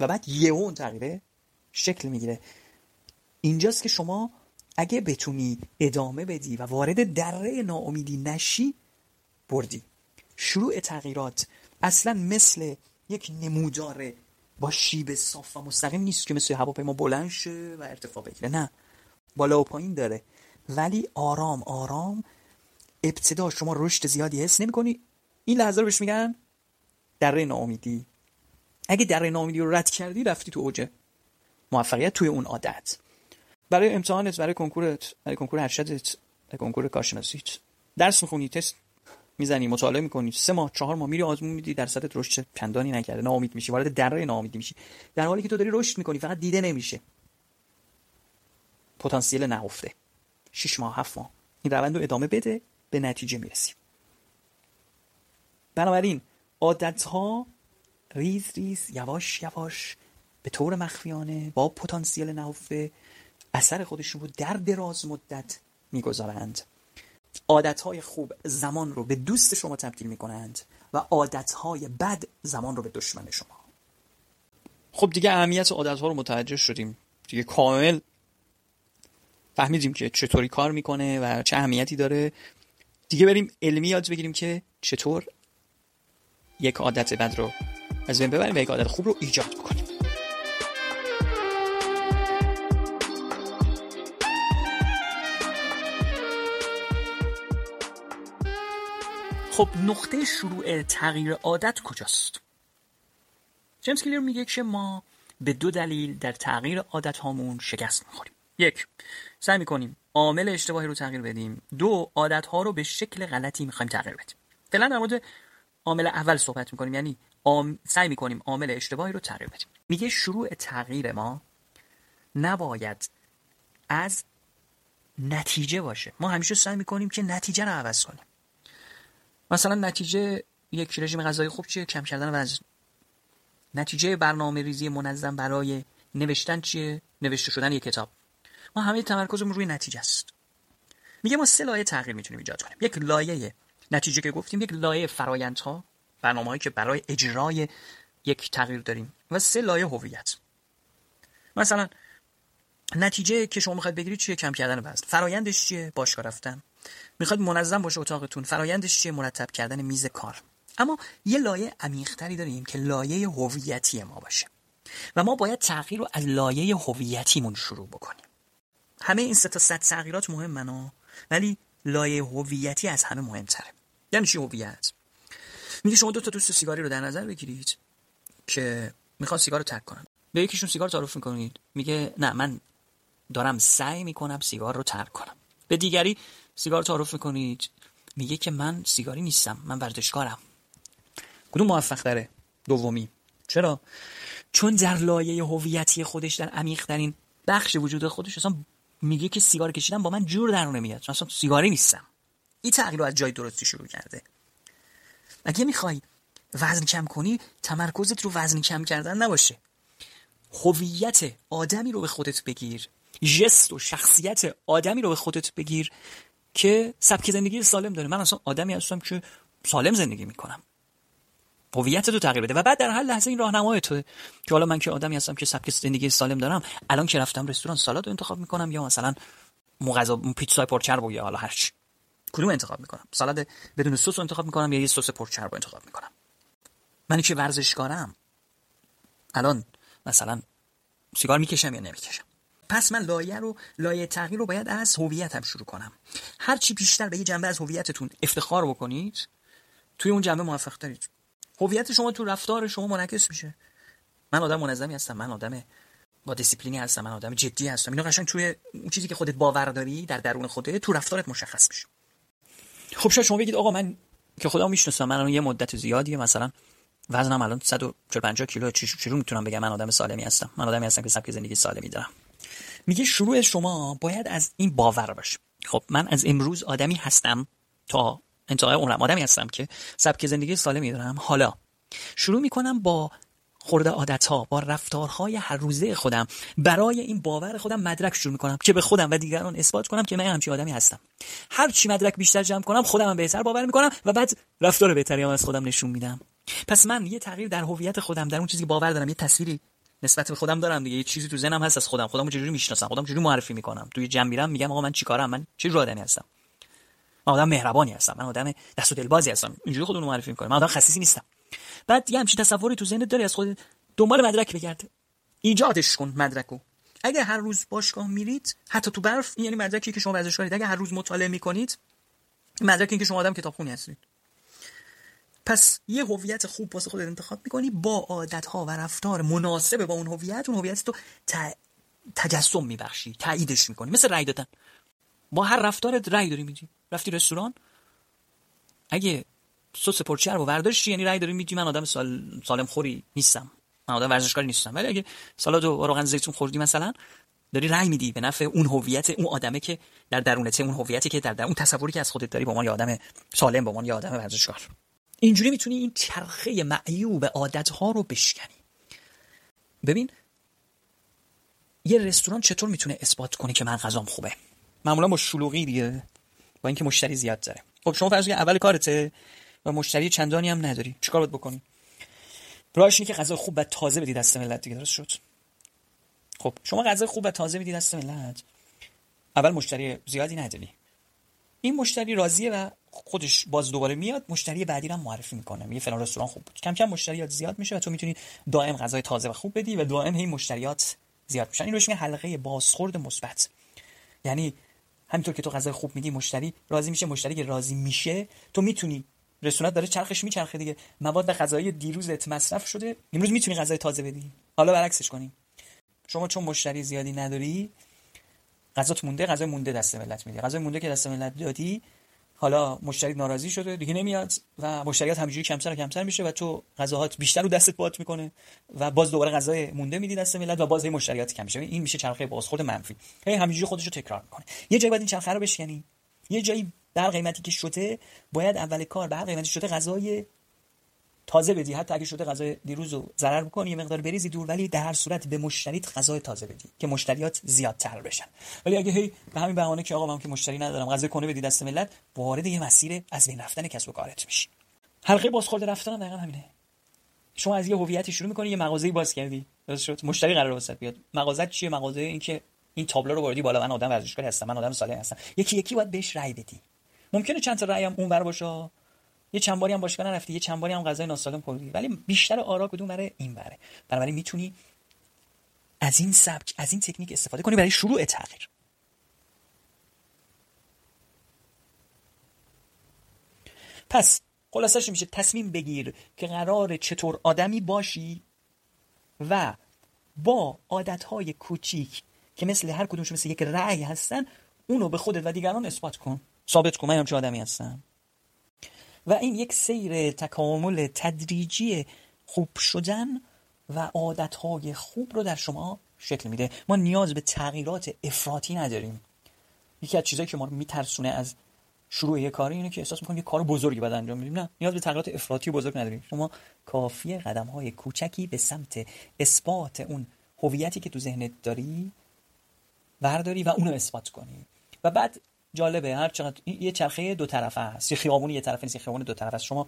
و بعد یهو اون تغییره شکل میگیره. اینجاست که شما اگه بتونی ادامه بدی و وارد دره ناامیدی نشی، بردی. شروع تغییرات اصلا مثل یک نمودار با شیب صاف و مستقیم نیست که مثل هواپیما بلند شه و ارتفاع بگیره. نه، بالا و پایین داره، ولی آرام آرام ابتدا شما رشد زیادی حس نمی‌کنی. این لحظه رو بهش میگن دره ناامیدی. اگه دره ناامیدی رو رد کردی، رفتی تو اوج موفقیت توی اون عادت. برای امتحانت، برای کنکورت، برای کنکور ارشدت، برای کنکور کارشناسیت، درس می‌خونی، تست میزنی، مطالعه میکنی، سه ماه چهار ماه میری آزمون میدی، درصدت رشد چندانی نکرده، ناامید میشی، وارد دره ناامیدی میشی، در حالی که تو داری رشد میکنی، فقط دیده نمیشه. پتانسیل نهفته. شش ماه هفت ماه این روند رو ادامه بده، به نتیجه میرسی. بنابراین عادت ها ریز ریز یواش یواش به طور مخفیانه با پتانسیل نهفته اثر خودشون رو در دراز مدت میگذارند. عادت‌های خوب زمان رو به دوست شما تبدیل می‌کنند و عادت‌های بد زمان رو به دشمن شما. خب دیگه اهمیت عادت‌ها رو متوجه شدیم. دیگه کامل فهمیدیم که چطوری کار می‌کنه و چه اهمیتی داره. دیگه بریم علمی یاد بگیریم که چطور یک عادت بد رو از بین ببریم و یک عادت خوب رو ایجاد کنیم. خب نقطه شروع تغییر عادت کجاست؟ جیمز کلیر میگه که ما به دو دلیل در تغییر عادت هامون شکست میخوریم. یک، سعی میکنیم عامل اشتباهی رو تغییر بدیم. دو، عادت ها رو به شکل غلطی میخوایم تغییر بدیم. فعلا در مورد عامل اول صحبت میکنیم، یعنی آم... سعی میکنیم عامل اشتباهی رو تغییر بدیم. میگه شروع تغییر ما نباید از نتیجه باشه. ما همیشه سعی میکنیم که نتیجه رو عوض کنیم. مثلا نتیجه یک رژیم غذایی خوب چیه؟ کم کردن وزن. نتیجه برنامه ریزی منظم برای نوشتن چیه؟ نوشته شدن یک کتاب. ما همه تمرکزمون روی نتیجه است. میگه ما سه لایه تغییر میتونیم ایجاد کنیم. یک لایه نتیجه که گفتیم، یک لایه فرآیندها، برنامه‌هایی که برای اجرای یک تغییر داریم، و سه لایه هویت. مثلا نتیجه که شما میخواید بگیرید چیه؟ کم کردن وزن. فرآیندش چیه؟ باشگاه رفتن. میخواد منظم باشه اتاقتون، فرایندش چیه؟ مرتب کردن میز کار. اما یه لایه عمیق‌تری داریم که لایه هویتی ما باشه و ما باید تغییر رو از لایه هویتیمون شروع بکنیم. همه این سه تا صد تغییرات مهمن، ولی لایه هویتی از همه مهم‌تره. یعنی چی هویت؟ میگه شما دو تا دوست سیگاری رو در نظر بگیرید که میخوان سیگار رو ترک کنن. به یکیشون سیگار تعارف می‌کنید، میگه نه من دارم سعی می‌کنم سیگار رو ترک کنم. به دیگری سیگار تعارف میکنید، میگه که من سیگاری نیستم، من ورزشکارم. کدوم موفق داره؟ دومی. چرا؟ چون در لایه هویتی خودش، در عمیق ترین بخش وجود خودش اصلا میگه که سیگار کشیدن با من جور در نمیاد، چون اصلا سیگاری نیستم. این تغییر رو از جای درستی شروع کرده. اگه میخوای وزن کم کنی، تمرکزت رو وزن کم کردن نباشه. هویت آدمی رو به خودت بگیر، ژست و شخصیت آدمی رو به خودت بگیر که سبک زندگی سالم داره. من اصلا آدمی هستم که سالم زندگی میکنم. هویت تو تغییر بده و بعد در هر لحظه این راهنمای تو که حالا من که آدمی هستم که سبک زندگی سالم دارم، الان که رفتم رستوران سالاد رو انتخاب میکنم یا مثلا مغزا پیتزای پرچرب یا حالا هر چی، کدوم انتخاب میکنم؟ سالاد بدون سس رو انتخاب میکنم یا یه سس پرچرب انتخاب میکنم؟ من که ورزشکارم، الان مثلا سیگار میکشم یا نمیکشم؟ پس من لایه رو لایه تغییر رو باید از هویتم شروع کنم. هر چی بیشتر به یه جنبه از هویتتون افتخار بکنید، توی اون جنبه موفق ترید. هویت شما تو رفتار شما منعکس میشه. من آدم منظمی هستم، من آدم با دیسیپلینی هستم، من آدم جدی هستم. اینا قشنگ توی اون چیزی که خودت باور داری در درون خودت تو رفتارت مشخص میشه. خب شاید شما بگید آقا من که خودمو میشناسم، من الان یه مدت زیادیه مثلا وزنم الان صد و پنجاه کیلو، چجوری میتونم بگم من آدم سالمی هستم؟ من آدمی هستم که سبک زندگی سالمی دارم. میگه شروع شما باید از این باور باشه. خب من از امروز آدمی هستم تا انتهای عمرم آدمی هستم که سبک زندگی سالمی دارم. حالا شروع میکنم با خرده عادت ها، با رفتارهای هر روزه خودم برای این باور خودم مدرک شروع میکنم که به خودم و دیگران اثبات کنم که من همچین آدمی هستم. هر چی مدرک بیشتر جمع کنم خودمم بهتر باور میکنم و بعد رفتار بهتری از خودم نشون میدم. پس من یه تغییر در هویت خودم، در اون چیزی که باور دارم، یه تصویری نسبت به خودم دارم دیگه، یه چیزی تو ذهنم هست از خودم، خودمو چجوری میشناسم، خودمو چجوری معرفی میکنم، توی جمع میرم میگم آقا من چیکارم، من چه جور آدمی هستم، من آدم مهربانی هستم، من آدم دست و دلبازی هستم، اینجوری خودمو معرفی میکنم، من آدم خسیسی نیستم. بعد یه همچین تصوری تو ذهنت داری از خودت، دنبال مدرک بگرد، ایجادش کن مدرکو. اگه هر روز باشگاه میرید حتی تو برف، یعنی مدرکی که شما ورزشکارید. اگه هر روز مطالعه میکنید، مدرکی که شما آدم کتابخونی هستید. پس یه هویت خوب واسه خودت انتخاب می‌کنی با عادت‌ها و رفتار مناسب با اون هویت. اون هویت تو ت... تجسم می‌بخشی، تاییدش می‌کنی. مثل رای دادن، با هر رفتارت رای داری میدی. رفتی رستوران، اگه سس پرچرب رو برداشتی یعنی رای داری میدی من آدم سال... سالم خوری نیستم، من آدم ورزشکاری نیستم. ولی اگه سالاد و روغن زیتون خوردی مثلا، داری رای میدی به نفع اون هویت، اون آدمه که در درونت، اون هویتی که در درون، اون تصوری که از خودت داری به عنوان یه آدم سالم، به عنوان یه آدم ورزشکار. اینجوری میتونی این چرخه معیوب عادتها رو بشکنی. ببین یه رستوران چطور میتونه اثبات کنه که من غذام خوبه؟ معمولا با شلوغی دیگه، با اینکه مشتری زیاد داره. خب شما فرض کن اول کارته و مشتری چندانی هم نداری، چیکار باید بکنی؟ راهش اینه که غذا خوب و تازه بدی دست ملت دیگه. درست شد؟ خب شما غذا خوب و تازه بدی دست ملت، اول مشتری زیادی نداری، این مشتری راضیه و خودش باز دوباره میاد، مشتری بعدی رو معرفی میکنه، میگه فلان رستوران خوب بود. کم کم مشتریات زیاد میشه و تو میتونی دائم غذای تازه و خوب بدی و دائم هی مشتریات زیاد میشن. این روش میگن حلقه بازخورد مثبت. یعنی همینطور که تو غذای خوب میدی مشتری راضی میشه، مشتری که راضی میشه تو میتونی، رستوران داره چرخش میچرخه دیگه، مواد غذایی دیروزت مصرف شده، امروز میتونی غذای تازه بدی. حالا برعکسش کنیم، شما چون مشتری زیادی نداری، غذات مونده، غذای مونده دست ملت میدی. غذای مونده که دست ملت دادی، حالا مشتری ناراضی شده دیگه نمیاد و مشتریات همینجوری کمتر و کمتر میشه و تو غذاهات بیشتر رو دستت بات میکنه و باز دوباره غذای مونده میدی دست ملت و باز هی مشتریات کم میشه. این میشه چرخه بازخورد منفی، هی همینجوری خودش رو تکرار میکنه. یه جایی باید این چرخه رو بشکنی. یه جایی در قیمتی که شده باید اول کار به هر قیمتی شده غذای تازه بدی، حتی اگه شده غذای دیروزو ضرر بکنی یه مقدار بریزی دور، ولی در هر صورت به مشتریت غذای تازه بدی که مشتریات زیادتر بشن. ولی اگه هی به همین بهانه که آقا من که مشتری ندارم غذای کنه بدی دست ملت، وارد یه مسیر از بین رفتن کسب و کارت میشی. حلقه بازخورد رفتن دقیقاً همینه. شما از یه هویتی شروع می‌کنی، یه مغازه‌ای باز کردی، درست شد؟ مشتری قراره واسط بیاد. مغازه چیه؟ مغازه این که این تابلو رو بردی بالا، من آدم ورزشکاری هستم، من آدم سالم هستم. یکی یکی باید بهش رأی بدی. ممکنه چند تا رأی هم اونور باشه، یه چند باری هم باشگاه نرفتی، یه چند باری هم غذای ناسالم خوردی، ولی بیشتر آرا کدوم بره؟ این بره. بنابراین میتونی از این سبک، از این تکنیک استفاده کنی برای شروع تغییر. پس خلاصش میشه تصمیم بگیر که قراره چطور آدمی باشی و با عادتهای کوچیک که مثل هر کدومش مثل یک رأی هستن، اونو به خودت و دیگران اثبات کن، ثابت کن من همچین آدمی هستم. و این یک سیر تکامل تدریجی خوب شدن و عادتهای خوب رو در شما شکل میده. ما نیاز به تغییرات افراطی نداریم. یکی از چیزایی که ما رو میترسونه از شروع یه کاری اینه که احساس می‌کنیم یه کار بزرگی باید انجام بدیم. نه، نیاز به تغییرات افراطی بزرگ نداریم. شما کافیه قدم‌های کوچکی به سمت اثبات اون هویتی که تو ذهنت داری برداری و اونو اثبات کنی. و بعد جالبه، هر چقدر یه چرخه دو طرفه است، یه خیابون یه طرفه نیست، یه خیابون دو طرفه است. شما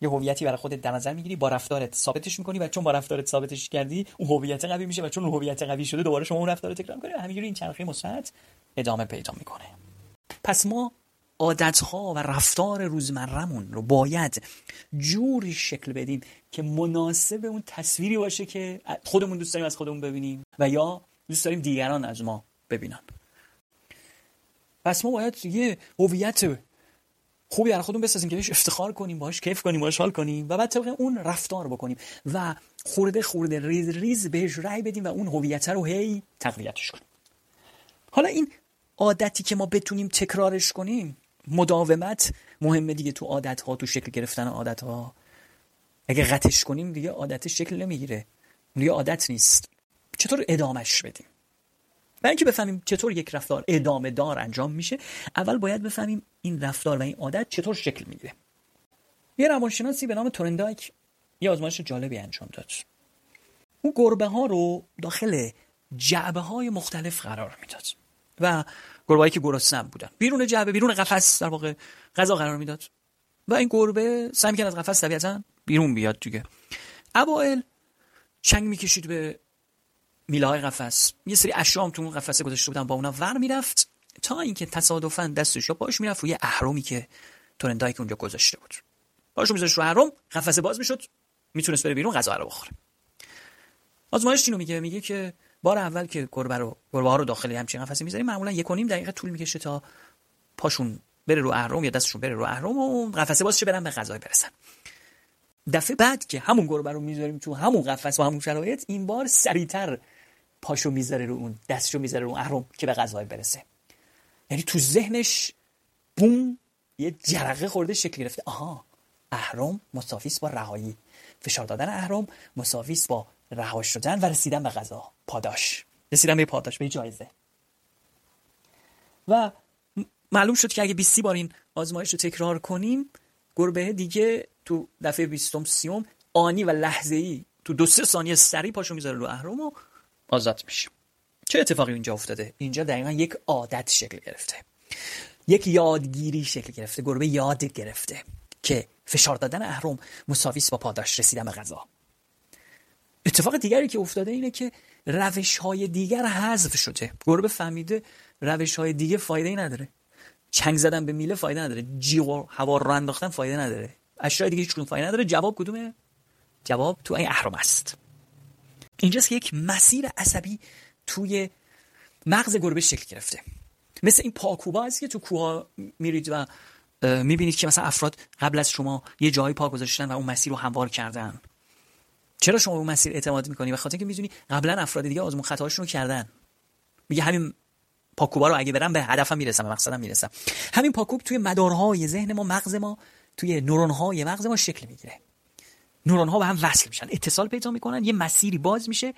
یه هویتی برای خودت در نظر میگیری، با رفتارت ثابتش می‌کنی و چون با رفتارت ثابتش کردی اون هویت قوی میشه و چون اون هویت قوی شده دوباره شما اون رفتار رو تکرار می‌کنی و همینجوری این چرخه مثبت ادامه پیدا می‌کنه. پس ما عادت‌ها و رفتار روزمره‌مون رو باید جوری شکل بدیم که مناسب اون تصویری باشه که خودمون دوست داریم از خودمون ببینیم و یا دوست داریم دیگران از ما ببینن. پس ما باید یه هویت خوبی برای خودمون بسازیم که بهش افتخار کنیم، باهاش کیف کنیم، باهاش حال کنیم و بعد طبق اون رفتار بکنیم و خورده خورده ریز ریز بهش رأی بدیم و اون هویت رو هی تقویتش کنیم. حالا این عادتی که ما بتونیم تکرارش کنیم، مداومت مهمه دیگه تو عادت‌ها، تو شکل گرفتن عادت‌ها. اگه قطعش کنیم دیگه عادتش شکل نمیگیره، دیگه عادت نیست. چطور ادامهش بدیم؟ برای اینکه بفهمیم چطور یک رفتار ادامه دار انجام میشه، اول باید بفهمیم این رفتار و این عادت چطور شکل میگیره. یه روانشناسی به نام تورندایک یه آزمایش جالبی انجام داد. اون گربه ها رو داخل جعبه های مختلف قرار میداد و گربه‌ای که گرسنه بودن بیرون جعبه، بیرون قفس در واقع غذا قرار میداد و این گربه سعی می‌کرد از قفس طبیعتاً بیرون بیاد دیگه. اوایل چنگ می‌کشید به میله‌های قفس، یه سری اشیام تو اون قفسه گذاشته بودن با اونا ور میرفت تا اینکه تصادفاً دستش یا پاش میرفت روی اهرمی که تورندایک اونجا گذاشته بود. پاشو می‌ذاشت رو اهرم، قفسه باز میشد، میتونست بره بیرون غذا رو بخوره. آزمایش اینو میگه، میگه که بار اول که گربه رو گربه‌ها رو داخل همچین قفسی می‌ذاریم معمولا یک و نیم دقیقه طول می‌کشه تا پاشون بره رو اهرم یا دستشون بره رو اهرم و قفسه باز شه برن به غذای برسن. دفعه بعد که همون گربه رو می‌ذاریم تو همون قفس و همون شرایط، این بار سریعتر پاشو می‌ذاره رو اون، دستشو می‌ذاره رو اهرم که به غذای برسه. یعنی تو ذهنش بوم یه جرقه خورده شکل گرفته. آها، اهرم مساوی است با رهایی، فشار دادن اهرم مساوی است با رها شدن و رسیدن به غذا، پاداش، رسیدن به پاداش، به جایزه. و معلوم شد که اگه بیست بار این آزمایش رو تکرار کنیم، گربه دیگه تو دفعه بیستم، سیوم آنی و لحظه‌ای تو دو سه ثانیه سری پاشو میذاره رو اهرم و آزاد میشه. چه اتفاقی اینجا افتاده؟ اینجا دقیقاً یک عادت شکل گرفته، یک یادگیری شکل گرفته. گربه یاد گرفته که فشار دادن اهرم مساوی است با پاداش، رسیدن به غذا. اتفاق دیگری که افتاده اینه که روش‌های دیگر حذف شده. گربه فهمیده روش‌های دیگه فایده‌ای نداره. چنگ زدن به میله فایده نداره، جیغ و هوا رو انداختن فایده نداره. اشیای دیگه هیچ کدوم فایده نداره. جواب کدومه؟ جواب تو این اهرم است. اینجاست که یک مسیر عصبی توی مغز گربه شکل گرفته. مثل این پاکوبا هست که تو کوها میرید و میبینید که مثلا افراد قبل از شما یه جایی پا گذاشتن و اون مسیر رو هموار کردن. چرا شما به مسیر اعتماد میکنی؟ و خاطر اینکه میدونی قبلا افراد دیگه آزمون خطاهاشون رو کردن. میگه همین پاکوبا رو اگه برم به هدفم میرسم، به مقصدم میرسم. همین پاکوب توی مدارهای ذهن ما، مغز ما، توی نورونهای مغز ما شکل میگیره. نورونها با هم وصل میشن، اتصال پیدا میکنن، یه مسیری باز میشه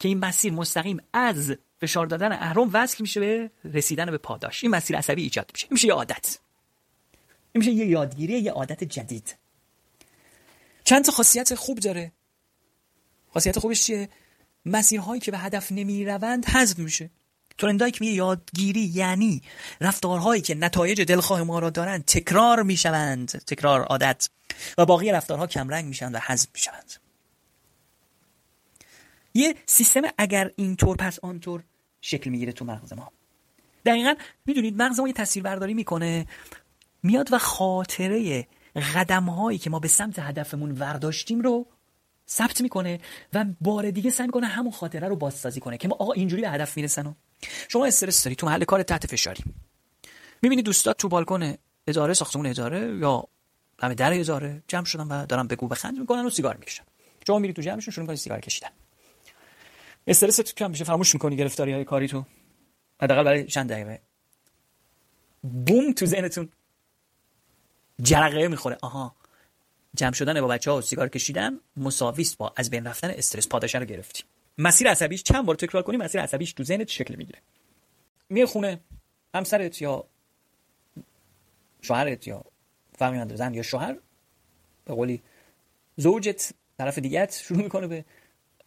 که این مسیر مستقیم از فشار دادن اهرم وصل میشه به رسیدن به پاداش. این مسیر عصبی ایجاد میشه. این میشه یه عادت. این میشه یه یادگیری، یه عادت جدید. چند تا خاصیت خوب داره. خاصیت خوبش چیه؟ مسیرهایی که به هدف نمیروند حذف میشه. تورندایک میگه یادگیری یعنی رفتارهایی که نتایج دلخواه ما را دارند تکرار میشوند، تکرار عادت، و باقی رفتارها کمرنگ میشن و حذف میشوند. یه سیستم اگر اینطور پس آنطور شکل میگیره تو مغز ما. دقیقاً میدونید مغز ما یه تصویربرداری میکنه، میاد و خاطره قدم‌هایی که ما به سمت هدفمون برداشتیم رو ثبت میکنه و بار دیگه سعی میکنه همون خاطره رو بازسازی کنه که ما آقا اینجوری به هدف میرسن. و شما استرس داری، تو محل کار تحت فشاری، میبینی دوستات تو بالکن اداره، ساختمون اداره یا همه در اداره جمع شدن و دارن بگو بخند میکنن و سیگار میکشن. شما میری تو جمعشون، شروع میکنی سیگار کشیدن. استرس تو کم میشه، فراموش میکنی گرفتاری های کاری تو، حداقل برای چند دقیقه. بوم تو ذهنتون جرقه میخوره. آها، جمع شدن با بچه‌ها و سیگار کشیدن مساوی است با از بین رفتن استرس، پاداش رو گرفتی. مسیر عصبیش چند بار تکرار کنی، مسیر عصبیش تو ذهنت شکل میگیره. میای خونه، همسرت یا شوهرت یا فرزند زن یا شوهر، به قولی زوجت، طرف دیگه‌ت شروع میکنه به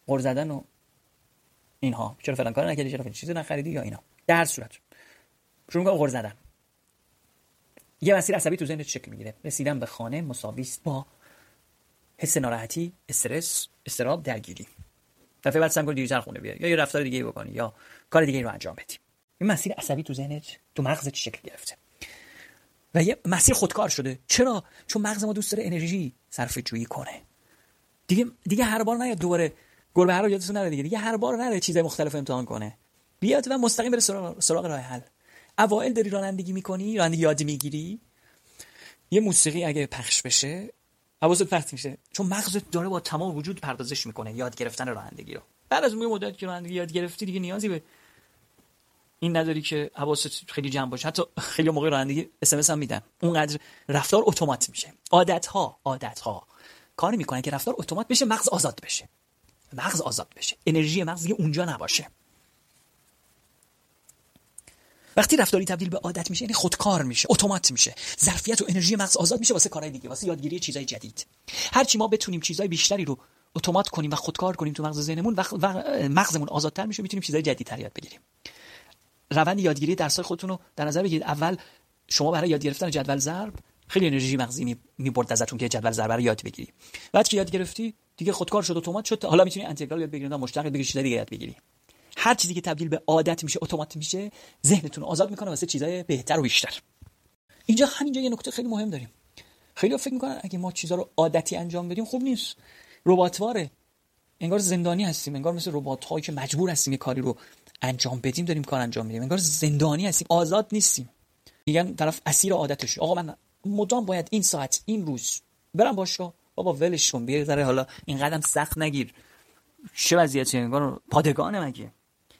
غر زدن و اینها، چرا فلان کار نکردی، چرا فلان چیزی نخریدی یا اینا. در صورت شروع میکنه غر زدن، یه مسیر عصبی تو ذهنت شکل میگیره. رسیدن به خانه مساوی است با حس ناراحتی، استرس، استراب، درگیری. دفعه بعد سعی کن دیرتر خونه بیای یا یه رفتار دیگه بکنی یا کار دیگه رو انجام بدی. این مسیر عصبی تو ذهنت، تو مغزت شکل گرفته و یه مسیر خودکار شده. چرا؟ چون مغز ما دوست داره انرژی صرف جویی کنه. دیگه دیگه هر بار نیاد دوباره گربه هر رو یادتون نره دیگه. دیگه هر بار نره چیزای مختلف امتحان کنه. بیاد و مستقیم بره سراغ, سراغ راه حل. اوائل داری رانندگی میکنی، رانندگی یاد میگیری، یه موسیقی اگه پخش بشه حواست پرت میشه، چون مغزت داره با تمام وجود پردازش میکنه یاد گرفتن رانندگی رو. بعد از اون مدت که رانندگی یاد گرفتی دیگه نیازی به این نداری که حواست خیلی جمع باشه. حتی خیلی موقع رانندگی اس ام اس هم میدن، اونقدر رفتار اتومات میشه. عادت ها عادت ها کار میکنن که رفتار اتومات بشه، مغز آزاد بشه، مغز آزاد بشه، انرژی مغز دیگه اونجا نباشه. وقتی رفتاری تبدیل به عادت میشه یعنی خودکار میشه، اتومات میشه، ظرفیت و انرژی مغز آزاد میشه واسه کارهای دیگه، واسه یادگیری چیزای جدید. هر چی ما بتونیم چیزای بیشتری رو اتومات کنیم و خودکار کنیم تو مغز ذهنمون، وقت مغزمون آزادتر میشه، میتونیم چیزای جدیدتر یاد بگیریم. روند یادگیری درسای خودتون رو در نظر بگیرید. اول شما برای یاد گرفتن جدول ضرب خیلی انرژی مغزی میبرد ازتون که جدول ضرب رو یاد بگیری. بعد که یاد گرفتی دیگه خودکار شد، اتومات شد، حالا میتونی انتگرال یاد بگیرید، مشتق دیگه چیزای دیگه یاد بگیری. هر چیزی که تبدیل به عادت میشه، اتومات میشه، ذهنتون آزاد میکنه واسه چیزای بهتر و بیشتر. اینجا همینجا یه نکته خیلی مهم داریم. خیلی‌ها فکر میکنن اگه ما چیزا رو عادتی انجام بدیم خوب نیست، رباتواره، انگار زندانی هستیم، انگار مثل ربات‌هایی که مجبور هستیم یه کاری رو انجام بدیم داریم کار انجام میدیم، انگار زندانی هستیم، آزاد نیستیم. میگن طرف اسیر عادتش. آقا من مدام باید این ساعت این روز برم باشگاه، بابا ولش کن، بیا ذره حالا اینقدرم سخت نگیر، چه وضعیتی، انگار پادگان مگه.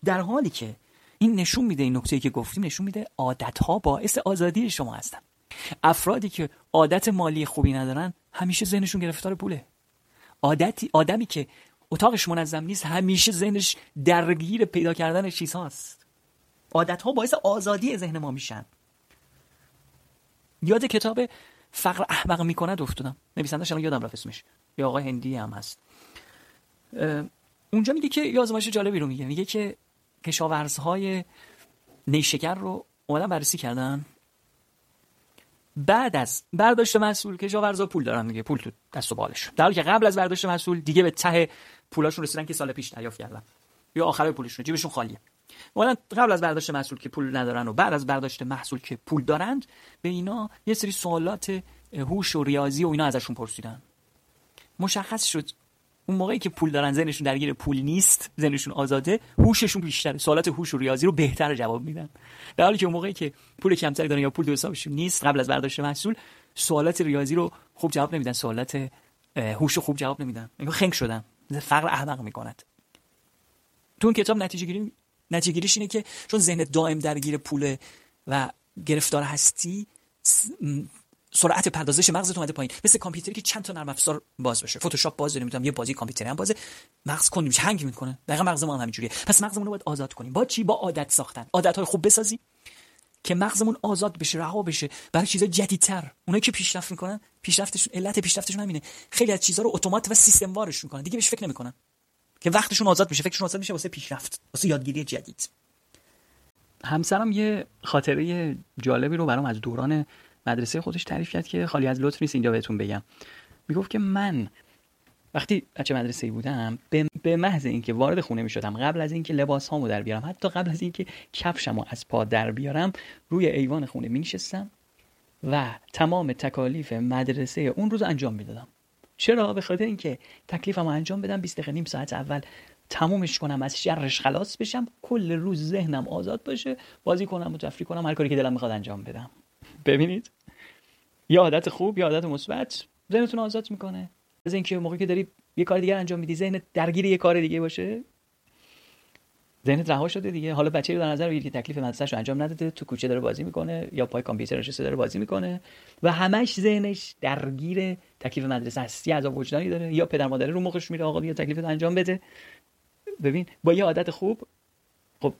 در حالی که این نشون میده، این نکته‌ای که گفتیم نشون میده عادت‌ها باعث آزادی شما هستن. افرادی که عادت مالی خوبی ندارن همیشه ذهنشون گرفتار پوله. عادتی آدمی که اتاقش منظم نیست همیشه ذهنش درگیر پیدا کردن چیزهاست. عادت‌ها باعث آزادی ذهن ما میشن. یاد کتاب فقر احمق میکند افتادم، نویسنده‌اش الان یادم رفت اسمش، یا آقای هندی هم هست. اونجا میگه که یازماش جالبی رو میگه، میگه که کشاورزهای نیشکر رو اومدن بررسی کردن، بعد از برداشت محصول کشاورزها پول دارن دیگه، پول تو دست و بالشون، در حالی که قبل از برداشت محصول دیگه به ته پولاشون رسیدن که سال پیش دریافت کردن یا آخر پولشون، جیبشون خالیه. اومدن قبل از برداشت محصول که پول ندارن و بعد از برداشت محصول که پول دارند، به اینا یه سری سوالات هوش و ریاضی و اینا ازشون پرسیدن. مشخص شد اون موقعی که پول دارن ذهنشون درگیر پول نیست، ذهنشون آزاده، هوششون بیشتره، سوالات هوش و ریاضی رو بهتر جواب میدن. در حالی که اون موقعی که پول کمتری دارن یا پول تو حسابشون نیست قبل از برداشت محصول، سوالات ریاضی رو خوب جواب نمیدن، سوالات هوش رو خوب جواب نمیدن، انگار خنگ شدن، فقر احمق میکنند. تو اون کتاب نتیجه گیری نتیجه گیریش اینه که چون ذهنت دائم درگیر پول و گرفتار هستی، سرعت پردازش مغزت اومده پایین. مثل کامپیوتری که چند تا نرم افزار باز بشه، فتوشاپ باز داره، میتونم یه بازی کامپیوتری هم بازه، مغز کند میشه، هنگ میکنه. دقیقاً مغزمون هم همینجوریه. پس مغزمون رو باید آزاد کنیم. با چی؟ با عادت ساختن. عادت‌های خوب بسازیم که مغزمون آزاد بشه، رها بشه برای چیزای جدیدتر. اونایی که پیشرفت میکنن، پیشرفتشون، علت پیشرفتشون همینه. خیلی از چیزا رو اتومات و سیستم وارش میکنن. دیگه بهش فکر نمیکنن. که وقتشون آزاد بشه، فکرشون آزاد بشه واسه پیشرفت، واسه یادگیری جدید. همسرم یه خاطره جالبی رو برام از دوران مدرسه خودش تعریف کرد که خالی از لطف نیست اینجا بهتون بگم. میگفت که من وقتی بچه مدرسه‌ای بودم، به محض اینکه وارد خونه میشدم، قبل از اینکه لباسامو در بیارم، حتی قبل از اینکه کفشمو از پا در بیارم، روی ایوان خونه می‌نشستم و تمام تکالیف مدرسه اون روز انجام میدادم. چرا؟ به خاطر اینکه تکلیفمو انجام بدم، بیست دقیقه نیم ساعت اول تمومش کنم، از شرش خلاص بشم، کل روز ذهنم آزاد باشه، بازی کنم و تفریح کنم، هر کاری که دلم می‌خواد انجام بدم. ببینید، یا عادت خوب یا عادت مثبت ذهنتون آزاد میکنه از اینکه موقعی که داری یه کار دیگه انجام میدی ذهنت درگیر یه کار دیگه باشه. ذهنت رها شده دیگه. حالا بچه‌ای رو در نظر بگیر که تکلیف مدرسه‌شو انجام نداده، تو کوچه داره بازی میکنه یا پای کامپیوتر نشسته داره بازی میکنه و همش ذهنش درگیر تکلیف مدرسه است، یا عذاب وجدانی داره یا پدر مادر رو مخش میره آقا بیا تکلیفت انجام بده. ببین با یه عادت خوب، خب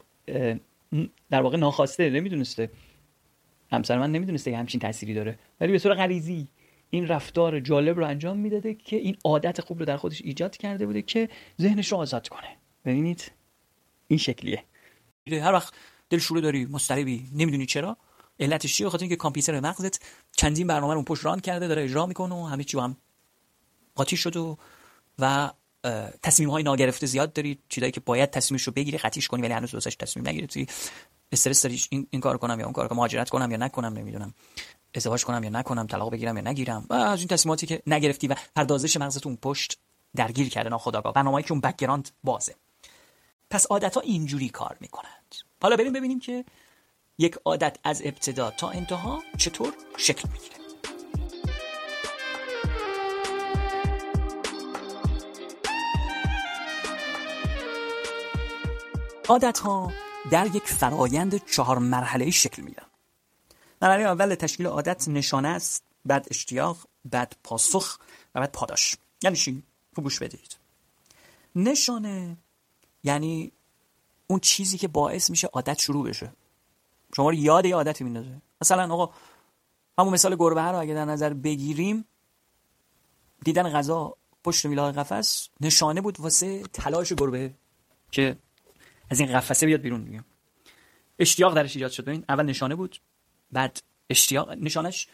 در واقع ناخواسته نمیدونسته، همسر من نمیدونسته که همچین تأثیری داره، ولی به طور غریزی این رفتار جالب رو انجام میداده که این عادت خوب رو در خودش ایجاد کرده بوده که ذهنش رو آزاد کنه. ببینید این شکلیه. هر وقت دلشوره داری، مضطربی، نمیدونی چرا، علتش چیه، بخاطر اینکه کامپیوتر مغزت چندین برنامه رو اون پشت ران کرده داره اجرا میکنه و همه چی هم قاطی شد و و تصمیم‌های ناگرفته زیاد داری، چیزایی که باید تصمیمش رو بگیری قطعیش کنی ولی هنوز واسش تصمیم نگرفتی، استرس داری، این این کارو کنم یا اون کارو کنم، مهاجرت کنم یا نکنم، نمیدونم ازدواج کنم یا نکنم، طلاق بگیرم یا نگیرم، و از این تصمیماتی که نگرفتی و پردازش مغزت اون پشت درگیر کرده ناخودآگاه، برنامه‌ای که اون بک‌گراند بازه. پس عادت‌ها اینجوری کار می‌کنند. حالا بریم ببینیم که یک عادت از ابتدا تا انتها چطور شکل می‌گیره. عادت‌ها در یک فرایند چهار مرحله‌ای شکل می‌گیرند. مرحله اول تشکیل عادت نشانه است، بعد اشتیاق، بعد پاسخ و بعد پاداش. یعنی چی؟ خوب گوش بدید. نشانه یعنی اون چیزی که باعث میشه عادت شروع بشه، شما رو یاد یه عادتی میندازه. مثلا آقا همون مثال گربه رو اگه در نظر بگیریم، دیدن غذا پشت میله قفس نشانه بود واسه تلاش گربه که از این قفسه بیاد بیرون دیگه. اشتیاق درش ایجاد شد. ببین اول نشانه بود، بعد اشتیاق، نشانش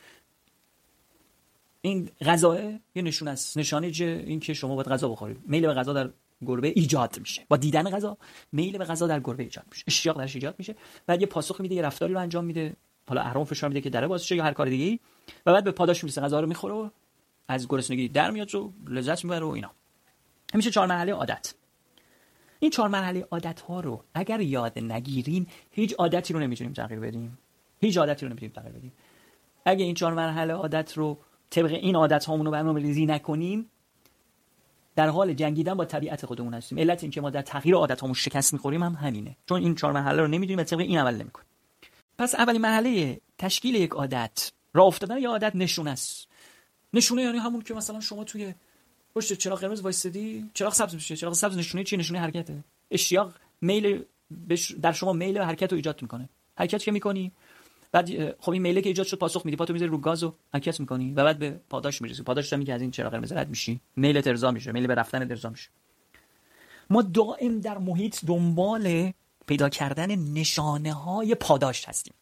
این غذاه، یه نشونه است، نشانه این که شما باید غذا بخورید. میل به غذا در گربه ایجاد میشه، با دیدن غذا میل به غذا در گربه ایجاد میشه، اشتیاق درش ایجاد میشه، بعد یه پاسخ میده، یه رفتاری رو انجام میده، حالا اهرم فشار میده که دره باز شه یا هر کار دیگه ای، و بعد به پاداش میرسه، غذا رو میخوره و از گرسنگی در میاد و لذت میبره و اینا. همیشه چهار مرحله عادت. این چهار مرحله عادت ها رو اگر یاد نگیریم هیچ عادتی رو نمیتونیم تغییر بدیم، هیچ عادتی رو نمیتونیم تغییر بدیم. اگه این چهار مرحله عادت رو طبق این عادت هامون رو برنامه‌ریزی نکنیم، در حال جنگیدن با طبیعت خودمون هستیم. علت این که ما در تغییر عادتامون شکست می‌خوریم هم همینه، چون این چهار مرحله رو نمی‌دونیم و طبق این عمل نمی‌کنیم. پس اولین مرحله تشکیل یک عادت، راه افتادن یک عادت نشونه است. نشونه یعنی همون که مثلا شما توی پشت چراغ قرمز وایسادی، چراغ سبز میشه. چراغ سبز نشونه چی؟ نشونه حرکته. اشتیاق میل بش... در شما میل به حرکت رو ایجاد می‌کنه. حرکتی که می‌کنی، بعد خب این میله که ایجاد شد پاسخ میدی، پاتو میذاری رو گاز و حرکت میکنی و بعد به پاداش میرسی. پاداش هم که از این چراغ قرمز رد میشی، میل ارضا میشه، میل به رفتن ارضا میشه. ما دائم در محیط دنبال پیدا کردن نشانه های پاداش هستیم.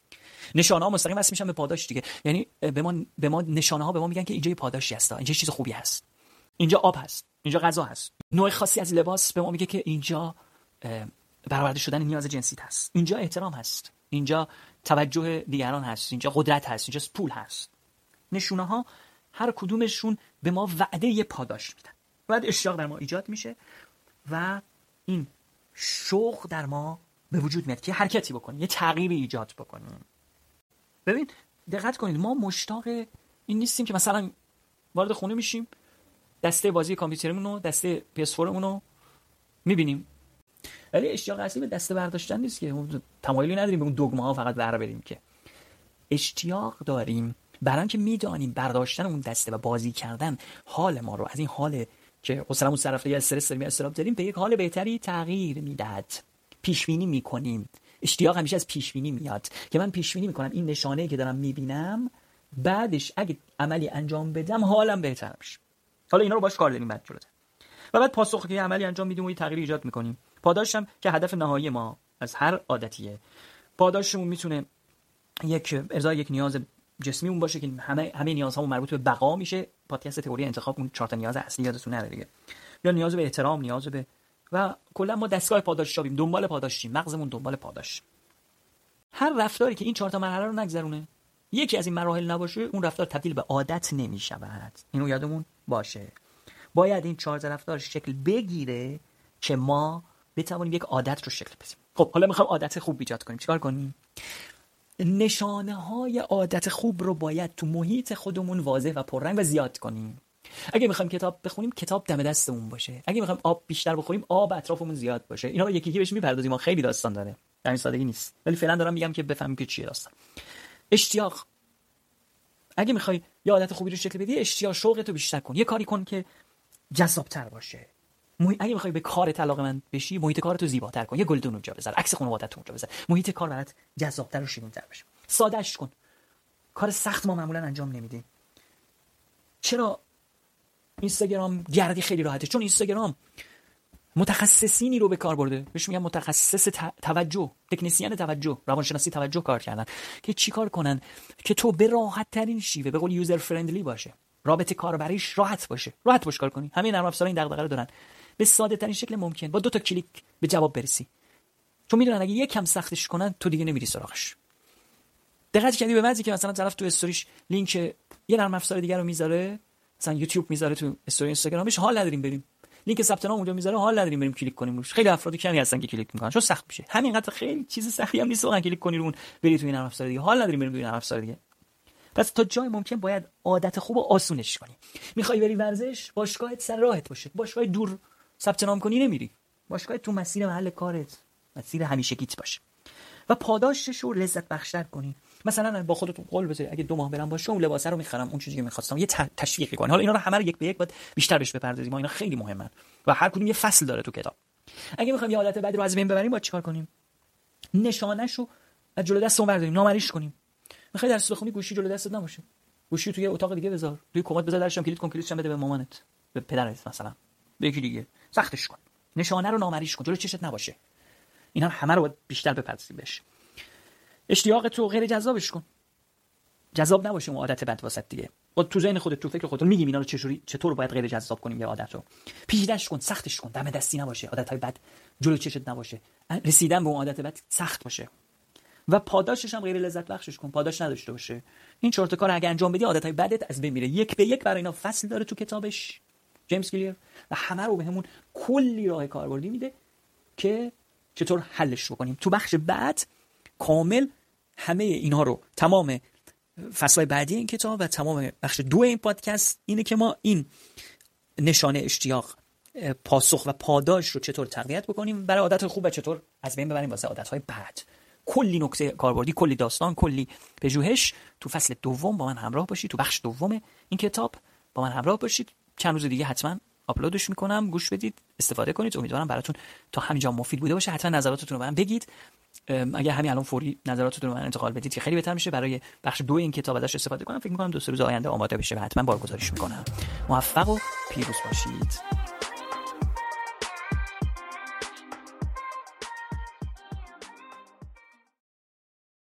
نشانه ها مستقیم واسه میشن به پاداش دیگه، یعنی به ما به ما نشانه ها به ما میگن که اینجا یه پاداشی هست، اینجا چیز خوبی هست، اینجا آب هست، اینجا غذا هست، نوع خاصی از لباس به ما میگه که اینجا برآورده شدن نیاز جنسی هست، اینجا احترام هست، اینجا توجه دیگران هست، اینجا قدرت هست، اینجا پول هست. نشونه ها هر کدومشون به ما وعده یه پاداش میدن. بعد اشتیاق در ما ایجاد میشه و این شوق در ما به وجود میاد که حرکتی بکنیم، یه تغییری ایجاد بکنیم. ببین دقت کنید، ما مشتاق این نیستیم که مثلا وارد خونه میشیم، دسته بازی کامپیوترمون رو، دسته پی اس فور مون رو میبینیم، ولی اشتیاق اصلی به دسته برداشتن نیست که، تمایلی نداریم به اون دگمه‌ها فقط بر بریم، که اشتیاق داریم برای اینکه میدونیم برداشتن اون دسته و بازی کردن حال ما رو از این حال که حوصله‌مون سر رفته یا استرس داریم یا استرس داریم به یک حال بهتری تغییر میدهد. پیش بینی می‌کنیم. اشتیاق همیشه از پیش بینی میاد که من پیش بینی می‌کنم این نشانه‌ای که دارم می‌بینم بعدش اگه عملی انجام بدم حالم بهتر میشه. حالا اینا رو باش کار داریم بعد جلوتر. و بعد پاسخ که عملی انجام میدیم و این تغییر ایجاد می‌کنیم. پاداش هم که هدف نهایی ما از هر عادتیه. پاداشمون میتونه یک ارضای یک نیاز جسمیمون باشه که همه همه نیازهامون مربوط به بقا میشه. پادکست تئوری انتخاب اون چهار تا نیاز اصلی یادتون نره دیگه. یا نیاز به احترام، نیاز به و کلا ما دستگاه پاداش شابیم، دنبال پاداشیم، مغزمون دنبال پاداش. هر رفتاری که این چهار تا مرحله رو نگذرونه، یکی از این مراحل نباشه، اون رفتار تبدیل به عادت نمیشه. اینو یادمون باشه. باید این چهار تا رفتار شکل بگیره که ما بتوانیم یک عادت رو شکل بدیم. خب حالا میخوام عادت خوب ایجاد کنیم، چیکار کنیم؟ نشانه های عادت خوب رو باید تو محیط خودمون واضح و پررنگ و زیاد کنیم. اگه میخوام کتاب بخونیم، کتاب دم دستمون باشه. اگه میخوام آب بیشتر بخوریم، آب اطرافمون زیاد باشه. اینا رو یکی یکی بهش میپردازیم، ما خیلی داستان داره، همین سادگی نیست، ولی فعلا دارم میگم که بفهمیم که چیه داستان. اشتیاق، اگه میخوای یه عادت خوبی رو شکل بدی، اشتیاق شوقت رو بیشتر کن، یه کاری کن که جذاب‌تر باشه، محی... اگه بخوای به کار علاقه‌مند بشی، محیط کارتو زیباتر کن، یه گلدون اونجا بذار، عکس خانواده‌ت اونجا بذار، محیط کار برات جذاب‌تر و شیرین‌تر بشه. ساده‌اش کن. کار سخت ما معمولا انجام نمیدیم. چرا اینستاگرام گردی خیلی راحته؟ چون اینستاگرام متخصصینی رو به کار برده، بهش میگن متخصص توجه، تکنسین توجه، روانشناسی توجه کار کردن که چیکار کنن که تو به راحت ترین شیوه، به قول یوزر فرندلی باشه، رابطه کاربریش راحت باشه. راحت باش کار کنی. همه نرم افزارها این دغدغه رو دارن، به ساده ترین شکل ممکن با دو تا کلیک به جواب برسی، چون میدونن اگه یکم سختش کنن تو دیگه نمیری سراغش. دقت کردی به وضعی که مثلا طرف تو استوریش لینک یه نرم افزار دیگه رو میذاره، مثلا یوتیوب میذاره تو استوری اینستاگرامش، حال نداریم بریم لینک ثبت نام اونجا میذاره، حال نداریم بریم کلیک کنیم روش. خیلی افراد کمی هستن که کلیک میکنن چون سخت میشه. همینقدر خیلی چیز سختی هم نیست واقعا کلیک کنی رو اون بری تو این نرم افزار دیگه، حال نداریم بریم تو این نرم افزار دیگه. پس تا جای ممکن باید عادت خوب آسونش کنی. میخوای بری ورزش، باشگاهت سر راهت باشه، باشگاه دور ثبت نام کنی نمیری، باشگاه تو مسیر محل کارت، مسیر همیشگیت باشه و پاداشش رو لذت بخشتر کنی. مثلا با خودت قول بذاری اگه دو ماه برم با شوم لباسا رو میخرم، اون چیزی که می‌خواستم، یه تشویقی کنی. حالا اینا رو همه رو یک به یک باید بیشتر بهش بپردازیم، ما اینا خیلی مهمن و هر کدوم یه فصل داره تو کتاب. اگه می‌خوایم یه عادت بعدی رو از بین ببریم باید چیکار کنیم؟ نشانه‌شو از جلو دستمون برداریم، نامریش کنیم. می‌خوای درس بخونی، گوشی جلو دستت نباشه، گوشی توی اتاق دیگه بذار، توی کمد بذار، درشم کلید کن، کلیدشم بده به مامانت، به پدرت مثلا، به یکی دیگه. سختش کن. نشانه رو نامریش کن، جلو چشت نباشه. اینا همه رو باید بیشتر بپردازیم بهش. اشتیاق تو غیر جذابش کن، جذاب نباشه اون عادت بد واسط دیگه. با تو ذهن خودت، تو فکر خودت میگیم اینا رو چجوری چطور باید غیر جذاب کنیم یه عادت رو. پیچیده‌اش کن، سختش کن، دم دستی نباشه، عادت‌های بد جلو چشت نباشه، رسیدن به اون عادت بد سخت باشه و پاداشش هم غیر لذت بخشش کن، پاداش نداشته باشه. این چهار تا کار اگه انجام بدی عادت‌های بدت از بین میره. یک به یک برای اینا فصل داره تو کتابش جیمز کلیر و همه رو بهمون کلی راه کاربردی میده که چطور حلش بکنیم. تو بخش بعد کامل همه اینها رو، تمام فصل‌های بعدی این کتاب و تمام بخش دو این پادکست اینه که ما این نشانه، اشتیاق، پاسخ و پاداش رو چطور تقویت بکنیم برای عادت خوب و چطور از بین ببریم واسه عادت‌های بد. کلی نکته کاربردی، کلی داستان، کلی پژوهش. تو فصل دوم با من همراه باشید، تو بخش دوم این کتاب با من همراه باشید. چند روز دیگه حتما آپلودش میکنم، گوش بدید، استفاده کنید. امیدوارم براتون تا همینجا مفید بوده باشه. حتما نظراتتون رو برام بگید. اگه همین الان فوری نظراتتون رو من انتقال بدید که خیلی بهتر میشه برای بخش دو این کتاب ازش استفاده کنم. فکر میکنم دو سه روز آینده آماده بشه و حتما بارگذاریش میکنم. موفق و پیروز باشید.